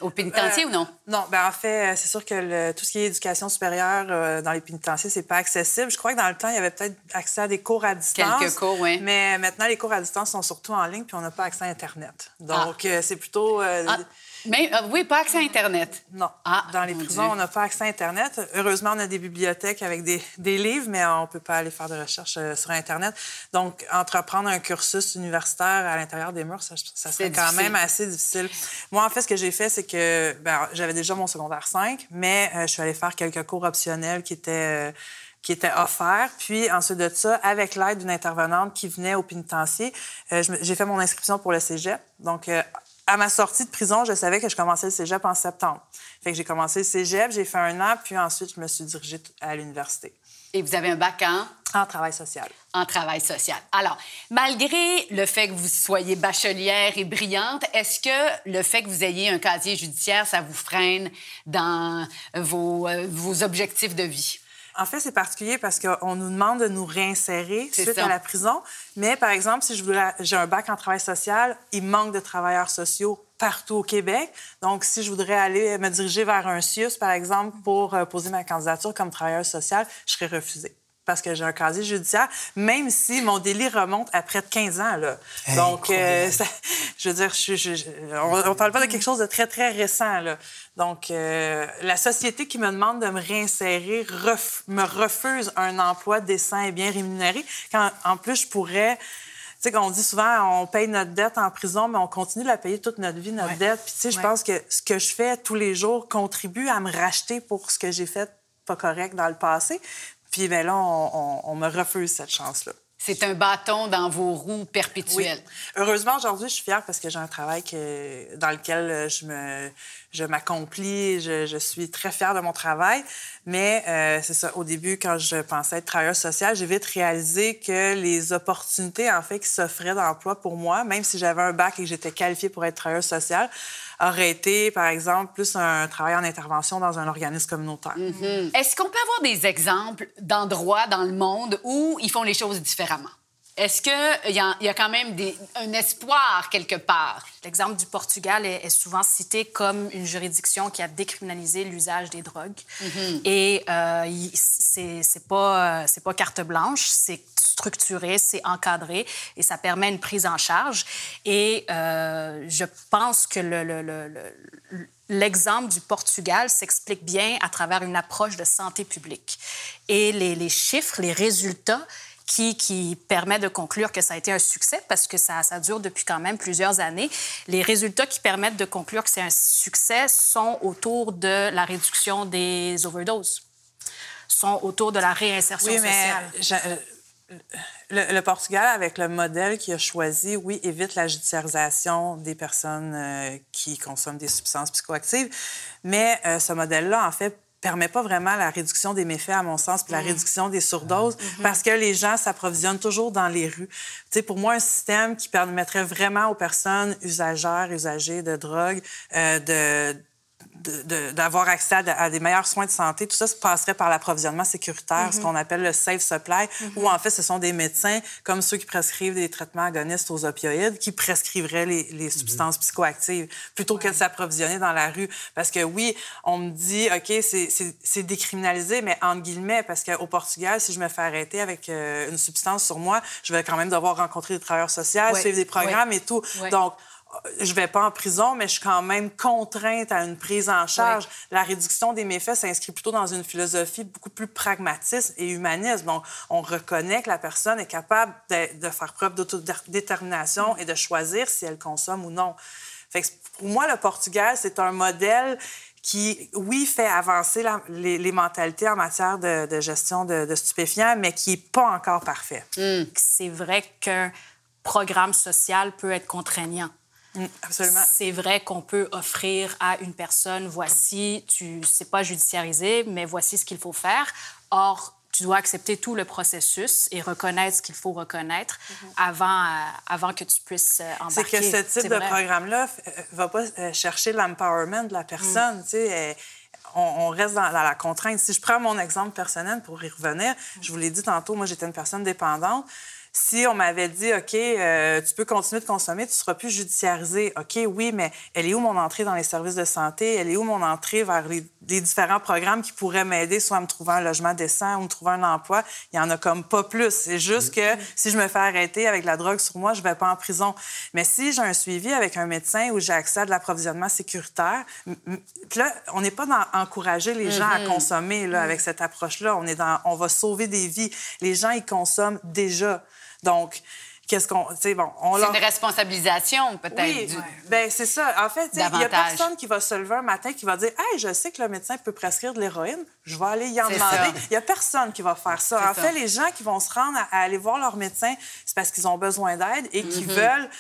au pénitencier ou non? Non, bien en fait, c'est sûr que tout ce qui est éducation supérieure dans les pénitenciers, c'est pas accessible. Je crois que dans le temps, il y avait peut-être accès à des cours à distance. Quelques cours, oui. Mais maintenant, les cours à distance sont surtout en ligne, puis on n'a pas accès à Internet. Donc, c'est plutôt... Mais oui, pas accès à Internet. Non. Dans les prisons, on n'a pas accès à Internet. Heureusement, on a des bibliothèques avec des livres, mais on ne peut pas aller faire de recherche sur Internet. Donc, entreprendre un cursus universitaire à l'intérieur des murs, ça serait quand même assez difficile. Moi, en fait, ce que j'ai fait, c'est que j'avais déjà mon secondaire 5, mais je suis allée faire quelques cours optionnels qui était offert. Puis, ensuite de ça, avec l'aide d'une intervenante qui venait au pénitencier, j'ai fait mon inscription pour le cégep. Donc, à ma sortie de prison, je savais que je commençais le cégep en septembre. Fait que j'ai commencé le cégep, j'ai fait 1 an, puis ensuite, je me suis dirigée à l'université. Et vous avez un bac en travail social. En travail social. Alors, malgré le fait que vous soyez bachelière et brillante, est-ce que le fait que vous ayez un casier judiciaire, ça vous freine dans vos objectifs de vie? En fait, c'est particulier parce qu'on nous demande de nous réinsérer suite à la prison. Mais, par exemple, si j'ai un bac en travail social, il manque de travailleurs sociaux partout au Québec. Donc, si je voudrais aller me diriger vers un CIUSSS, par exemple, pour poser ma candidature comme travailleuse sociale, je serais refusée parce que j'ai un casier judiciaire, même si mon délit remonte à près de 15 ans. Là. Hey, donc, je veux dire, on ne parle pas de quelque chose de très, très récent. Là. Donc, la société qui me demande de me réinsérer me refuse un emploi décent et bien rémunéré, quand en plus, je pourrais... Tu sais, on dit souvent, on paye notre dette en prison, mais on continue de la payer toute notre vie, notre dette. Puis, tu sais, je pense que ce que je fais tous les jours contribue à me racheter pour ce que j'ai fait pas correct dans le passé. Puis bien là, on me refuse cette chance-là. C'est un bâton dans vos roues perpétuelles. Oui. Heureusement, aujourd'hui, je suis fière parce que j'ai un travail dans lequel je m'accomplis. Je suis très fière de mon travail. Mais c'est ça, au début, quand je pensais être travailleuse sociale, j'ai vite réalisé que les opportunités, en fait, qui s'offraient d'emploi pour moi, même si j'avais un bac et que j'étais qualifiée pour être travailleuse sociale, aurait été, par exemple, plus un travail en intervention dans un organisme communautaire. Est-ce qu'on peut avoir des exemples d'endroits dans le monde où ils font les choses différemment? Est-ce qu'il y a quand même un espoir quelque part? L'exemple du Portugal est souvent cité comme une juridiction qui a décriminalisé l'usage des drogues. Mm-hmm. Et c'est pas carte blanche, c'est structuré, c'est encadré et ça permet une prise en charge. Et je pense que l'exemple du Portugal s'explique bien à travers une approche de santé publique. Et les chiffres, les résultats qui permet de conclure que ça a été un succès, parce que ça dure depuis quand même plusieurs années. Les résultats qui permettent de conclure que c'est un succès sont autour de la réduction des overdoses, sont autour de la réinsertion sociale. Le Portugal, avec le modèle qu'il a choisi, oui, évite la judiciarisation des personnes qui consomment des substances psychoactives, mais ce modèle-là, en fait, permet pas vraiment la réduction des méfaits, à mon sens, puis la réduction des surdoses, parce que les gens s'approvisionnent toujours dans les rues. Tu sais, pour moi, un système qui permettrait vraiment aux personnes usagères, usagers de drogue, d'avoir accès à des meilleurs soins de santé, tout ça se passerait par l'approvisionnement sécuritaire, ce qu'on appelle le safe supply, où en fait ce sont des médecins, comme ceux qui prescrivent des traitements agonistes aux opioïdes, qui prescrivraient les substances psychoactives, plutôt que de s'approvisionner dans la rue. Parce que oui, on me dit, OK, c'est décriminalisé, mais entre guillemets, parce qu'au Portugal, si je me fais arrêter avec une substance sur moi, je vais quand même devoir rencontrer des travailleurs sociaux, suivre des programmes et tout. Ouais. Donc, je ne vais pas en prison, mais je suis quand même contrainte à une prise en charge. Oui. La réduction des méfaits s'inscrit plutôt dans une philosophie beaucoup plus pragmatiste et humaniste. Donc, on reconnaît que la personne est capable de faire preuve d'autodétermination et de choisir si elle consomme ou non. Fait que pour moi, le Portugal, c'est un modèle qui, oui, fait avancer les mentalités en matière de gestion de stupéfiants, mais qui n'est pas encore parfait. Mm. C'est vrai qu'un programme social peut être contraignant. Absolument. C'est vrai qu'on peut offrir à une personne, voici, c'est pas judiciarisé, mais voici ce qu'il faut faire. Or, tu dois accepter tout le processus et reconnaître ce qu'il faut reconnaître avant que tu puisses embarquer. C'est que ce type de programme-là va pas chercher l'empowerment de la personne, tu sais. On reste dans la contrainte. Si je prends mon exemple personnel pour y revenir, je vous l'ai dit tantôt, moi, j'étais une personne dépendante. Si on m'avait dit, OK, tu peux continuer de consommer, tu ne seras plus judiciarisé. OK, oui, mais elle est où mon entrée dans les services de santé? Elle est où mon entrée vers les différents programmes qui pourraient m'aider, soit à me trouver un logement décent ou me trouver un emploi? Il n'y en a comme pas plus. C'est juste que si je me fais arrêter avec de la drogue sur moi, je ne vais pas en prison. Mais si j'ai un suivi avec un médecin où j'ai accès à de l'approvisionnement sécuritaire, puis là, on n'est pas dans encourager les gens à consommer là, avec cette approche-là. On va sauver des vies. Les gens, ils consomment déjà. Donc, qu'est-ce qu'on... C'est une responsabilisation, peut-être. Oui, bien, c'est ça. En fait, il n'y a personne qui va se lever un matin qui va dire « Hey, je sais que le médecin peut prescrire de l'héroïne, je vais aller y en demander. » Il n'y a personne qui va faire ça. En fait, les gens qui vont se rendre à aller voir leur médecin, c'est parce qu'ils ont besoin d'aide et qu'ils veulent...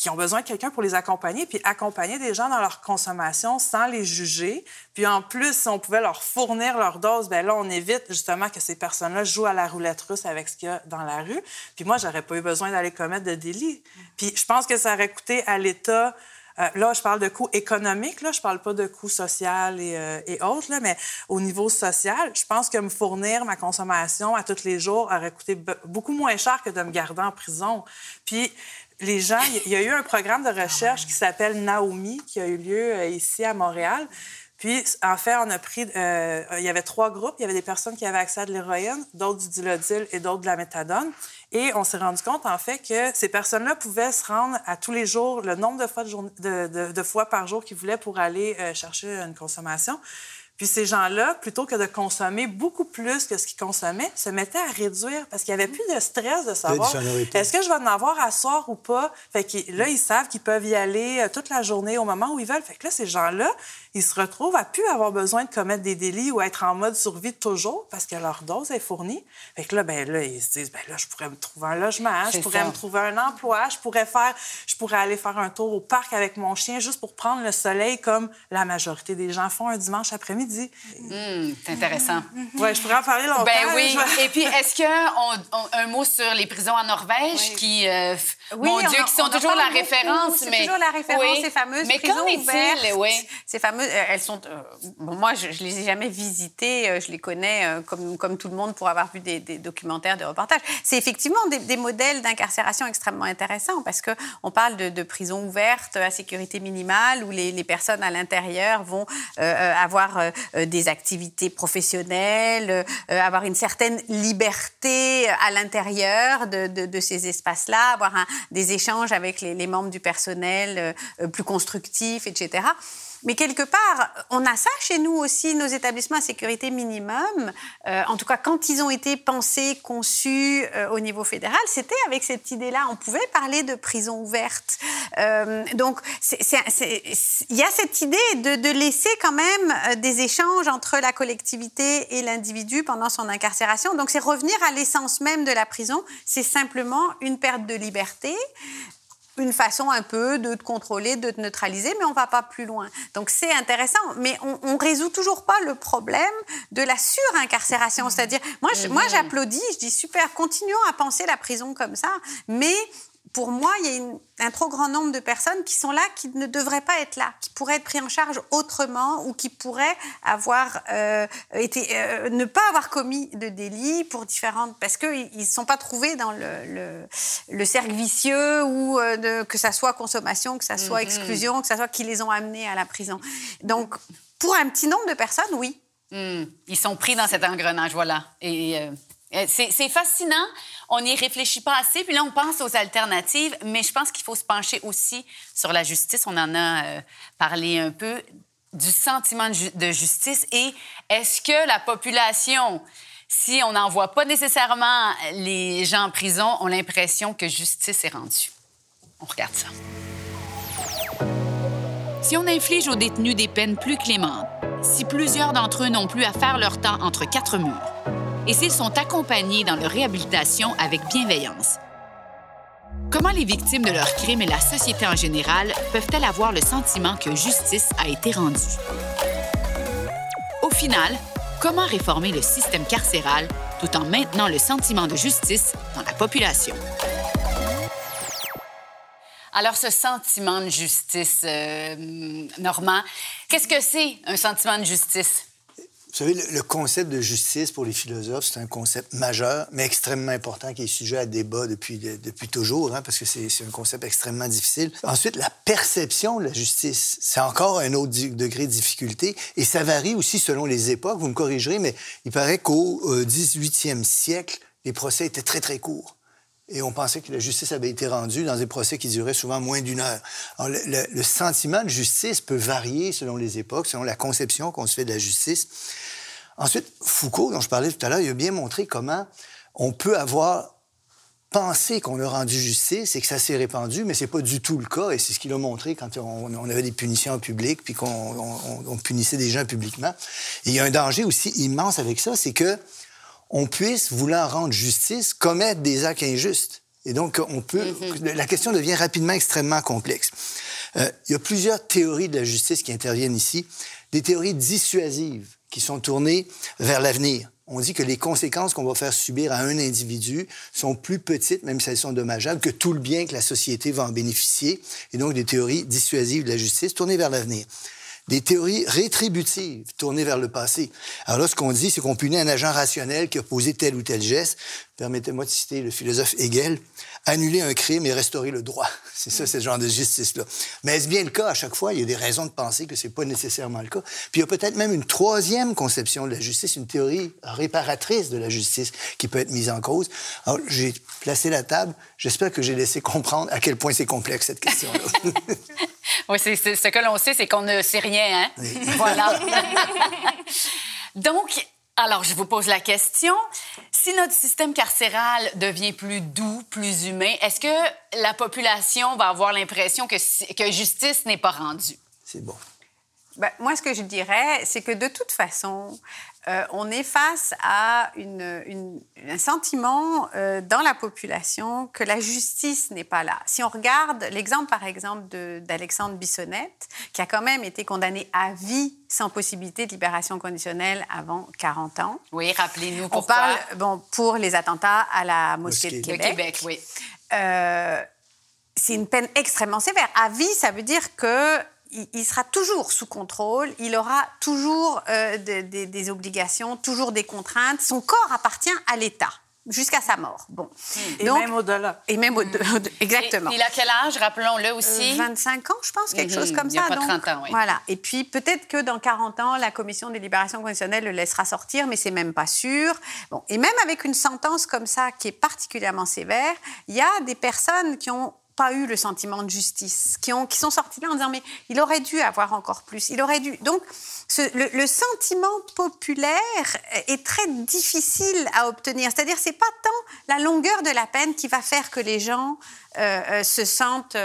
qui ont besoin de quelqu'un pour les accompagner, puis accompagner des gens dans leur consommation sans les juger. Puis en plus, si on pouvait leur fournir leur dose, bien là, on évite justement que ces personnes-là jouent à la roulette russe avec ce qu'il y a dans la rue. Puis moi, j'aurais pas eu besoin d'aller commettre de délit. Puis je pense que ça aurait coûté à l'État... là, je parle de coûts économiques, là, je parle pas de coûts social et autres, là, mais au niveau social, je pense que me fournir ma consommation à tous les jours aurait coûté beaucoup moins cher que de me garder en prison. Puis... Les gens, il y a eu un programme de recherche qui s'appelle Naomi, qui a eu lieu ici à Montréal. Puis, en fait, on a pris... il y avait 3 groupes. Il y avait des personnes qui avaient accès à de l'héroïne, d'autres du Dilodyl et d'autres de la méthadone. Et on s'est rendu compte, en fait, que ces personnes-là pouvaient se rendre à tous les jours, le nombre de fois par jour qu'ils voulaient pour aller chercher une consommation. Puis ces gens-là, plutôt que de consommer beaucoup plus que ce qu'ils consommaient, se mettaient à réduire parce qu'il n'y avait plus de stress de savoir est-ce que je vais en avoir à soir ou pas. Fait que là, ils savent qu'ils peuvent y aller toute la journée au moment où ils veulent. Fait que là, ces gens-là, ils se retrouvent à plus avoir besoin de commettre des délits ou à être en mode survie toujours parce que leur dose est fournie. Fait que là, ils se disent, là, je pourrais me trouver un logement, je pourrais me trouver un emploi, je pourrais aller faire un tour au parc avec mon chien juste pour prendre le soleil comme la majorité des gens font un dimanche après-midi. dit. C'est intéressant. Oui, je pourrais en parler longtemps. Ben oui. Et puis, est-ce qu'un mot sur les prisons en Norvège qui, mon Dieu, qui sont toujours la référence. C'est toujours la référence, ces fameuses prisons ouvertes. Ces fameuses, elles sont... moi, je ne les ai jamais visitées. Je les connais comme tout le monde pour avoir vu des documentaires, des reportages. C'est effectivement des modèles d'incarcération extrêmement intéressants parce qu'on parle de prisons ouvertes à sécurité minimale où les personnes à l'intérieur vont avoir des activités professionnelles, avoir une certaine liberté à l'intérieur de ces espaces-là, avoir des échanges avec les membres du personnel plus constructifs, etc. Mais quelque part, on a ça chez nous aussi, nos établissements à sécurité minimum. En tout cas, quand ils ont été pensés, conçus au niveau fédéral, c'était avec cette idée-là. On pouvait parler de prison ouverte. Donc, il y a cette idée de laisser quand même des échanges entre la collectivité et l'individu pendant son incarcération. Donc, c'est revenir à l'essence même de la prison. C'est simplement une perte de liberté, une façon un peu de te contrôler, de te neutraliser, mais on ne va pas plus loin. Donc, c'est intéressant, mais on ne résout toujours pas le problème de la surincarcération. C'est-à-dire, moi, j'applaudis, je dis super, continuons à penser la prison comme ça, mais pour moi, il y a un trop grand nombre de personnes qui sont là, qui ne devraient pas être là, qui pourraient être prises en charge autrement ou qui pourraient avoir ne pas avoir commis de délits pour différentes... Parce qu'ils ne se sont pas trouvés dans le cercle vicieux ou que ça soit consommation, que ça soit exclusion, que ça soit qui les ont amenés à la prison. Donc, pour un petit nombre de personnes, oui. Ils sont pris dans cet engrenage, voilà. Et... C'est fascinant, on n'y réfléchit pas assez, puis là, on pense aux alternatives, mais je pense qu'il faut se pencher aussi sur la justice. On en a parlé un peu, du sentiment de justice. Et est-ce que la population, si on n'en voit pas nécessairement les gens en prison, ont l'impression que justice est rendue? On regarde ça. Si on inflige aux détenus des peines plus clémentes, si plusieurs d'entre eux n'ont plus à faire leur temps entre quatre murs, et s'ils sont accompagnés dans leur réhabilitation avec bienveillance. Comment les victimes de leurs crimes et la société en général peuvent-elles avoir le sentiment que justice a été rendue? Au final, comment réformer le système carcéral tout en maintenant le sentiment de justice dans la population? Alors, ce sentiment de justice, Normand, qu'est-ce que c'est un sentiment de justice? Vous savez, le concept de justice pour les philosophes, c'est un concept majeur, mais extrêmement important, qui est sujet à débat depuis toujours, parce que c'est un concept extrêmement difficile. Ensuite, la perception de la justice, c'est encore un autre degré de difficulté, et ça varie aussi selon les époques. Vous me corrigerez, mais il paraît qu'au 18e siècle, les procès étaient très, très courts. Et on pensait que la justice avait été rendue dans des procès qui duraient souvent moins d'une heure. Alors, le sentiment de justice peut varier selon les époques, selon la conception qu'on se fait de la justice. Ensuite, Foucault, dont je parlais tout à l'heure, il a bien montré comment on peut avoir pensé qu'on a rendu justice et que ça s'est répandu, mais c'est pas du tout le cas. Et c'est ce qu'il a montré quand on avait des punitions publiques puis qu'on punissait des gens publiquement. Et il y a un danger aussi immense avec ça, c'est que on puisse, voulant rendre justice, commettre des actes injustes. Et donc, on peut... La question devient rapidement extrêmement complexe. Il y a plusieurs théories de la justice qui interviennent ici, des théories dissuasives qui sont tournées vers l'avenir. On dit que les conséquences qu'on va faire subir à un individu sont plus petites, même si elles sont dommageables, que tout le bien que la société va en bénéficier. Et donc, des théories dissuasives de la justice tournées vers l'avenir. Des théories rétributives tournées vers le passé. Alors là, ce qu'on dit, c'est qu'on punit un agent rationnel qui a posé tel ou tel geste. Permettez-moi de citer le philosophe Hegel. Annuler un crime et restaurer le droit. C'est ça, ce genre de justice-là. Mais est-ce bien le cas à chaque fois? Il y a des raisons de penser que ce n'est pas nécessairement le cas. Puis il y a peut-être même une troisième conception de la justice, une théorie réparatrice de la justice qui peut être mise en cause. Alors, j'ai placé la table. J'espère que j'ai laissé comprendre à quel point c'est complexe, cette question-là. Oui, c'est ce que l'on sait, c'est qu'on ne sait rien, hein? Oui. Voilà. Donc, alors, je vous pose la question. Si notre système carcéral devient plus doux, plus humain, est-ce que la population va avoir l'impression que justice n'est pas rendue? C'est bon. Ben, moi, ce que je dirais, c'est que de toute façon, on est face à un sentiment dans la population que la justice n'est pas là. Si on regarde l'exemple, par exemple, d'Alexandre Bissonnette, qui a quand même été condamné à vie sans possibilité de libération conditionnelle avant 40 ans. Oui, rappelez-nous pourquoi. On parle, bon, pour les attentats à la mosquée de Québec. Oui. C'est une peine extrêmement sévère. À vie, ça veut dire que il sera toujours sous contrôle, il aura toujours des obligations, toujours des contraintes. Son corps appartient à l'État jusqu'à sa mort. Bon. Et donc, même au-delà. Et même au-delà, exactement. Il a quel âge, rappelons-le aussi? 25 ans, je pense, quelque chose comme ça. Il n'y a pas 30 ans, oui. Voilà. Et puis, peut-être que dans 40 ans, la commission des libérations conditionnelles le laissera sortir, mais c'est même pas sûr. Bon. Et même avec une sentence comme ça, qui est particulièrement sévère, il y a des personnes qui ont pas eu le sentiment de justice, qui sont sortis là en disant mais il aurait dû avoir encore plus, il aurait dû. Donc le sentiment populaire est très difficile à obtenir. C'est-à-dire c'est pas tant la longueur de la peine qui va faire que les gens se sentent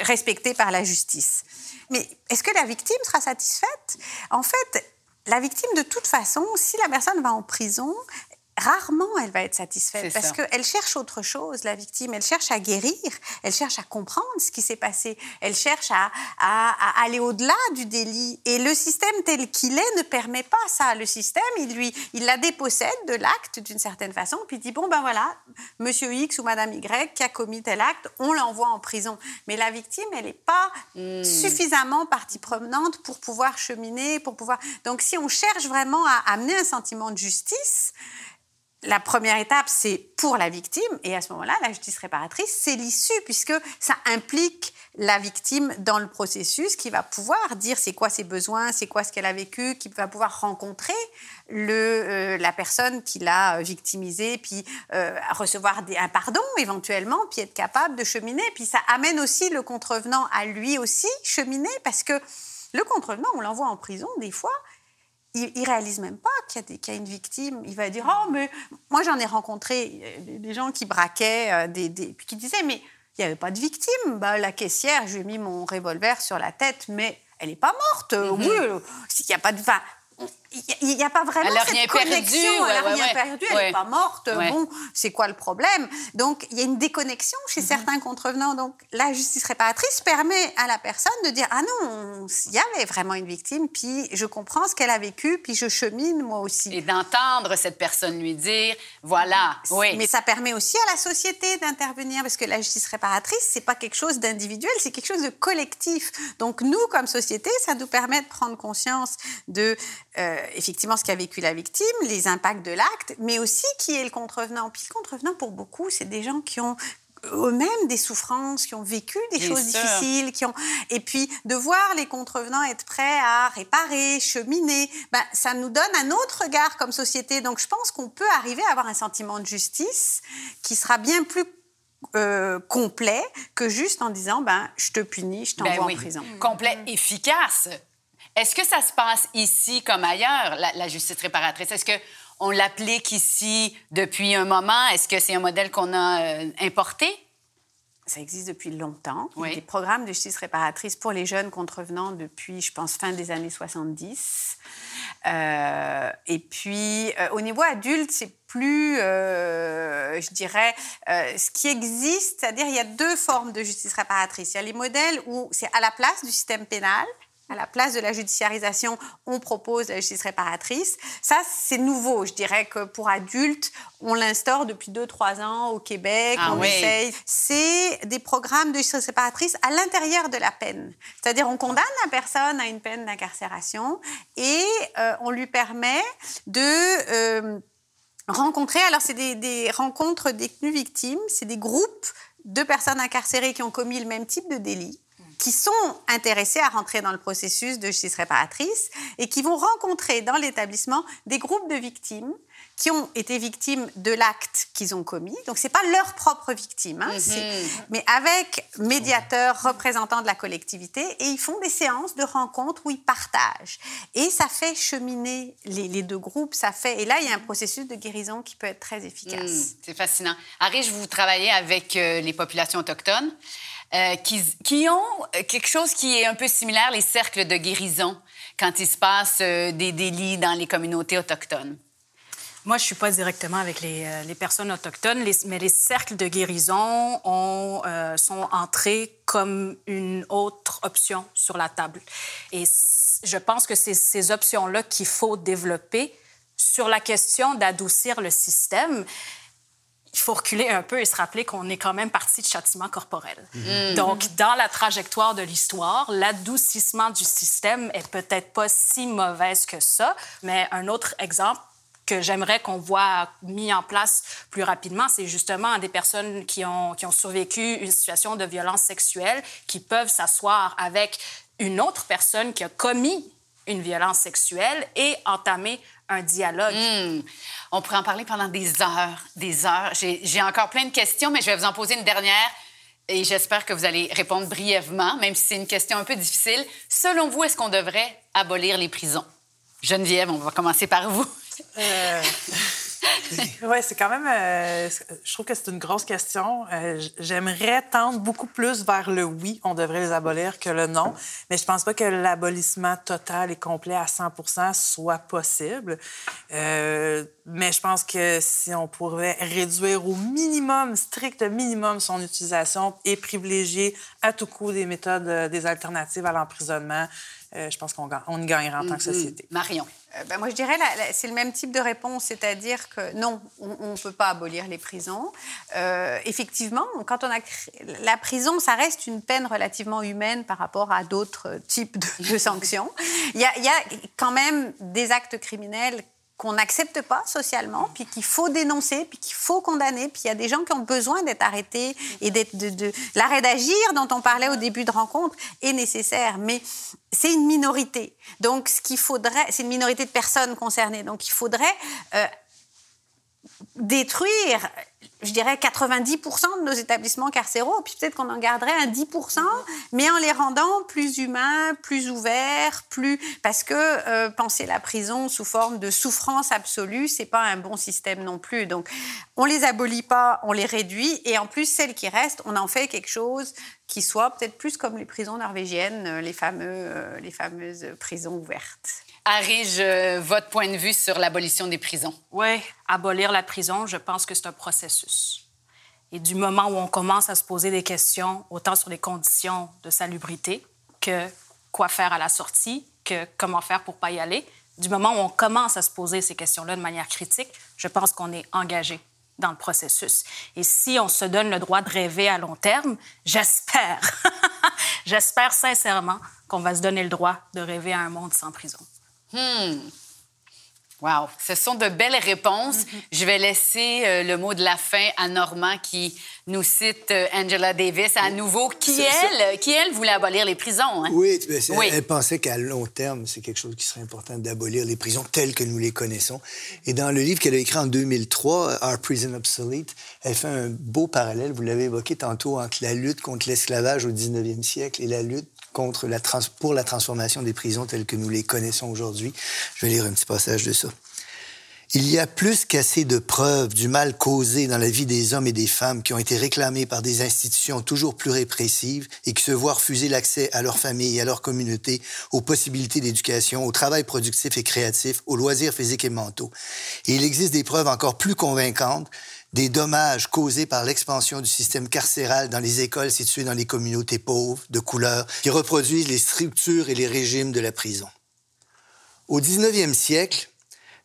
respectés par la justice. Mais est-ce que la victime sera satisfaite? En fait, la victime de toute façon, si la personne va en prison, rarement elle va être satisfaite parce qu'elle cherche autre chose, la victime. Elle cherche à guérir, elle cherche à comprendre ce qui s'est passé, elle cherche à aller au-delà du délit. Et le système tel qu'il est ne permet pas ça. Le système, il la dépossède de l'acte d'une certaine façon, puis il dit, bon, ben voilà, monsieur X ou madame Y qui a commis tel acte, on l'envoie en prison. Mais la victime, elle n'est pas suffisamment partie prenante pour pouvoir cheminer, pour pouvoir... Donc, si on cherche vraiment à amener un sentiment de justice... La première étape, c'est pour la victime. Et à ce moment-là, la justice réparatrice, c'est l'issue, puisque ça implique la victime dans le processus qui va pouvoir dire c'est quoi ses besoins, c'est quoi ce qu'elle a vécu, qui va pouvoir rencontrer la personne qui l'a victimisée, puis recevoir un pardon éventuellement, puis être capable de cheminer. Puis ça amène aussi le contrevenant à lui aussi cheminer, parce que le contrevenant, on l'envoie en prison des fois, il ne réalise même pas qu'il y a une victime. Il va dire « Oh, mais moi, j'en ai rencontré des gens qui braquaient, puis qui disaient « Mais il n'y avait pas de victime. Ben, la caissière, je lui ai mis mon revolver sur la tête, mais elle n'est pas morte. Oui, il n'y a pas de... Enfin, il n'y a pas vraiment cette connexion. Elle n'a rien perdu, elle n'est pas morte. Ouais. Bon, c'est quoi le problème? » Donc, il y a une déconnexion chez certains contrevenants. Donc, la justice réparatrice permet à la personne de dire « Ah non, il y avait vraiment une victime, puis je comprends ce qu'elle a vécu, puis je chemine moi aussi. » Et d'entendre cette personne lui dire « Voilà, oui. » Mais ça permet aussi à la société d'intervenir, parce que la justice réparatrice, c'est pas quelque chose d'individuel, c'est quelque chose de collectif. Donc, nous, comme société, ça nous permet de prendre conscience de... effectivement, ce qu'a vécu la victime, les impacts de l'acte, mais aussi qui est le contrevenant. Puis le contrevenant, pour beaucoup, c'est des gens qui ont eux-mêmes des souffrances, qui ont vécu des choses difficiles, et puis de voir les contrevenants être prêts à réparer, cheminer, ben, ça nous donne un autre regard comme société. Donc, je pense qu'on peut arriver à avoir un sentiment de justice qui sera bien plus complet que juste en disant, ben, je te punis, je t'envoie en prison. Complet, efficace. Est-ce que ça se passe ici comme ailleurs, la justice réparatrice? Est-ce qu'on l'applique ici depuis un moment? Est-ce que c'est un modèle qu'on a importé? Ça existe depuis longtemps. Il y a des programmes de justice réparatrice pour les jeunes contrevenants depuis, je pense, fin des années 70. Et puis, au niveau adulte, c'est plus, je dirais, ce qui existe. C'est-à-dire, il y a deux formes de justice réparatrice. Il y a les modèles où c'est à la place du système pénal. À la place de la judiciarisation, on propose la justice réparatrice. Ça, c'est nouveau. Je dirais que pour adultes, on l'instaure depuis 2-3 ans au Québec. Essaye. C'est des programmes de justice réparatrice à l'intérieur de la peine. C'est-à-dire, on condamne la personne à une peine d'incarcération et on lui permet de... rencontrer, alors c'est des rencontres détenues victimes, c'est des groupes de personnes incarcérées qui ont commis le même type de délit, qui sont intéressés à rentrer dans le processus de justice réparatrice et qui vont rencontrer dans l'établissement des groupes de victimes qui ont été victimes de l'acte qu'ils ont commis. Donc, ce n'est pas leur propre victime, mais avec médiateurs, représentants de la collectivité, et ils font des séances de rencontres où ils partagent. Et ça fait cheminer les deux groupes, et là, il y a un processus de guérison qui peut être très efficace. C'est fascinant. Arige, vous travaillez avec les populations autochtones. qui ont quelque chose qui est un peu similaire, les cercles de guérison, quand il se passe des délits dans les communautés autochtones. Moi, je ne suis pas directement avec les personnes autochtones, mais les cercles de guérison sont entrés comme une autre option sur la table. Et je pense que c'est ces options-là qu'il faut développer. Sur la question d'adoucir le système, il faut reculer un peu et se rappeler qu'on est quand même parti de châtiment corporel. Mmh. Donc, dans la trajectoire de l'histoire, l'adoucissement du système est peut-être pas si mauvaise que ça, mais un autre exemple que j'aimerais qu'on voit mis en place plus rapidement, c'est justement des personnes qui ont survécu une situation de violence sexuelle qui peuvent s'asseoir avec une autre personne qui a commis une violence sexuelle et entamer un dialogue. Mmh. On pourrait en parler pendant des heures, des heures. J'ai encore plein de questions, mais je vais vous en poser une dernière et j'espère que vous allez répondre brièvement, même si c'est une question un peu difficile. Selon vous, est-ce qu'on devrait abolir les prisons? Geneviève, on va commencer par vous. Oui, c'est quand même... je trouve que c'est une grosse question. J'aimerais tendre beaucoup plus vers le oui, on devrait les abolir, que le non. Mais je ne pense pas que l'abolissement total et complet à 100% soit possible. Mais je pense que si on pouvait réduire au minimum, strict minimum, son utilisation et privilégier à tout coup des méthodes, des alternatives à l'emprisonnement, je pense qu'on y gagnera en tant que société. Marion? Moi, je dirais que c'est le même type de réponse, c'est-à-dire que non, on ne peut pas abolir les prisons. Effectivement, quand on a la prison, ça reste une peine relativement humaine par rapport à d'autres types de sanctions. Il y a quand même des actes criminels qu'on n'accepte pas socialement, puis qu'il faut dénoncer, puis qu'il faut condamner, puis il y a des gens qui ont besoin d'être arrêtés et l'arrêt d'agir dont on parlait au début de rencontre est nécessaire, mais c'est une minorité. Donc, c'est une minorité de personnes concernées. Donc, il faudrait détruire, je dirais, 90% de nos établissements carcéraux, puis peut-être qu'on en garderait un 10%, mais en les rendant plus humains, plus ouverts, plus... Parce que penser la prison sous forme de souffrance absolue, c'est pas un bon système non plus. Donc, on les abolit pas, on les réduit, et en plus, celles qui restent, on en fait quelque chose qui soit peut-être plus comme les prisons norvégiennes, les fameuses prisons ouvertes. Arige, votre point de vue sur l'abolition des prisons? Oui, abolir la prison, je pense que c'est un processus. Et du moment où on commence à se poser des questions, autant sur les conditions de salubrité que quoi faire à la sortie, que comment faire pour ne pas y aller, du moment où on commence à se poser ces questions-là de manière critique, je pense qu'on est engagé dans le processus. Et si on se donne le droit de rêver à long terme, j'espère sincèrement qu'on va se donner le droit de rêver à un monde sans prison. Wow! Ce sont de belles réponses. Je vais laisser le mot de la fin à Normand qui nous cite Angela Davis à nouveau. Qui, elle, voulait abolir les prisons. Hein? Oui, elle pensait qu'à long terme, c'est quelque chose qui serait important d'abolir les prisons telles que nous les connaissons. Et dans le livre qu'elle a écrit en 2003, « Our Prison Obsolete », elle fait un beau parallèle, vous l'avez évoqué tantôt, entre la lutte contre l'esclavage au 19e siècle et la lutte pour la transformation des prisons telles que nous les connaissons aujourd'hui. Je vais lire un petit passage de ça. « Il y a plus qu'assez de preuves du mal causé dans la vie des hommes et des femmes qui ont été réclamées par des institutions toujours plus répressives et qui se voient refuser l'accès à leur famille et à leur communauté, aux possibilités d'éducation, au travail productif et créatif, aux loisirs physiques et mentaux. Et il existe des preuves encore plus convaincantes des dommages causés par l'expansion du système carcéral dans les écoles situées dans les communautés pauvres, de couleur, qui reproduisent les structures et les régimes de la prison. Au 19e siècle,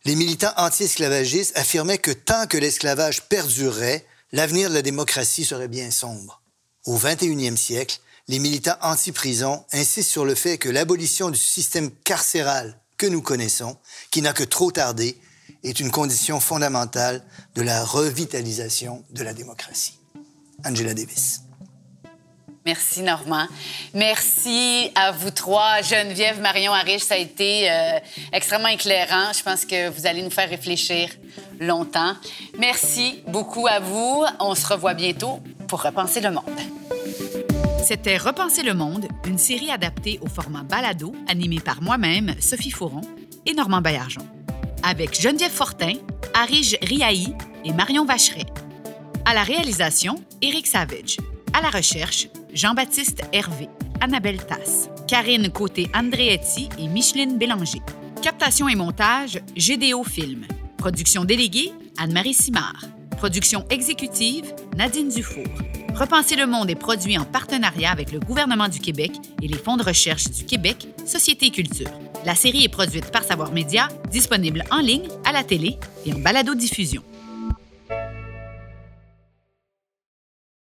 les militants anti-esclavagistes affirmaient que tant que l'esclavage perdurerait, l'avenir de la démocratie serait bien sombre. Au 21e siècle, les militants anti-prison insistent sur le fait que l'abolition du système carcéral que nous connaissons, qui n'a que trop tardé, est une condition fondamentale de la revitalisation de la démocratie. Angela Davis. Merci, Normand. Merci à vous trois. Geneviève, Marion, Arige, ça a été extrêmement éclairant. Je pense que vous allez nous faire réfléchir longtemps. Merci beaucoup à vous. On se revoit bientôt pour Repenser le monde. C'était Repenser le monde, une série adaptée au format balado, animée par moi-même, Sophie Fouron et Normand Baillargeon, avec Geneviève Fortin, Arige Riahi et Marion Vacheret. À la réalisation, Éric Savage. À la recherche, Jean-Baptiste Hervé, Annabelle Tasse, Karine Côté-Andreetti et Micheline Bélanger. Captation et montage, GDO Film. Production déléguée, Anne-Marie Simard. Production exécutive, Nadine Dufour. Repenser le monde est produit en partenariat avec le gouvernement du Québec et les fonds de recherche du Québec, Société et Culture. La série est produite par Savoir média, disponible en ligne, à la télé et en balado-diffusion.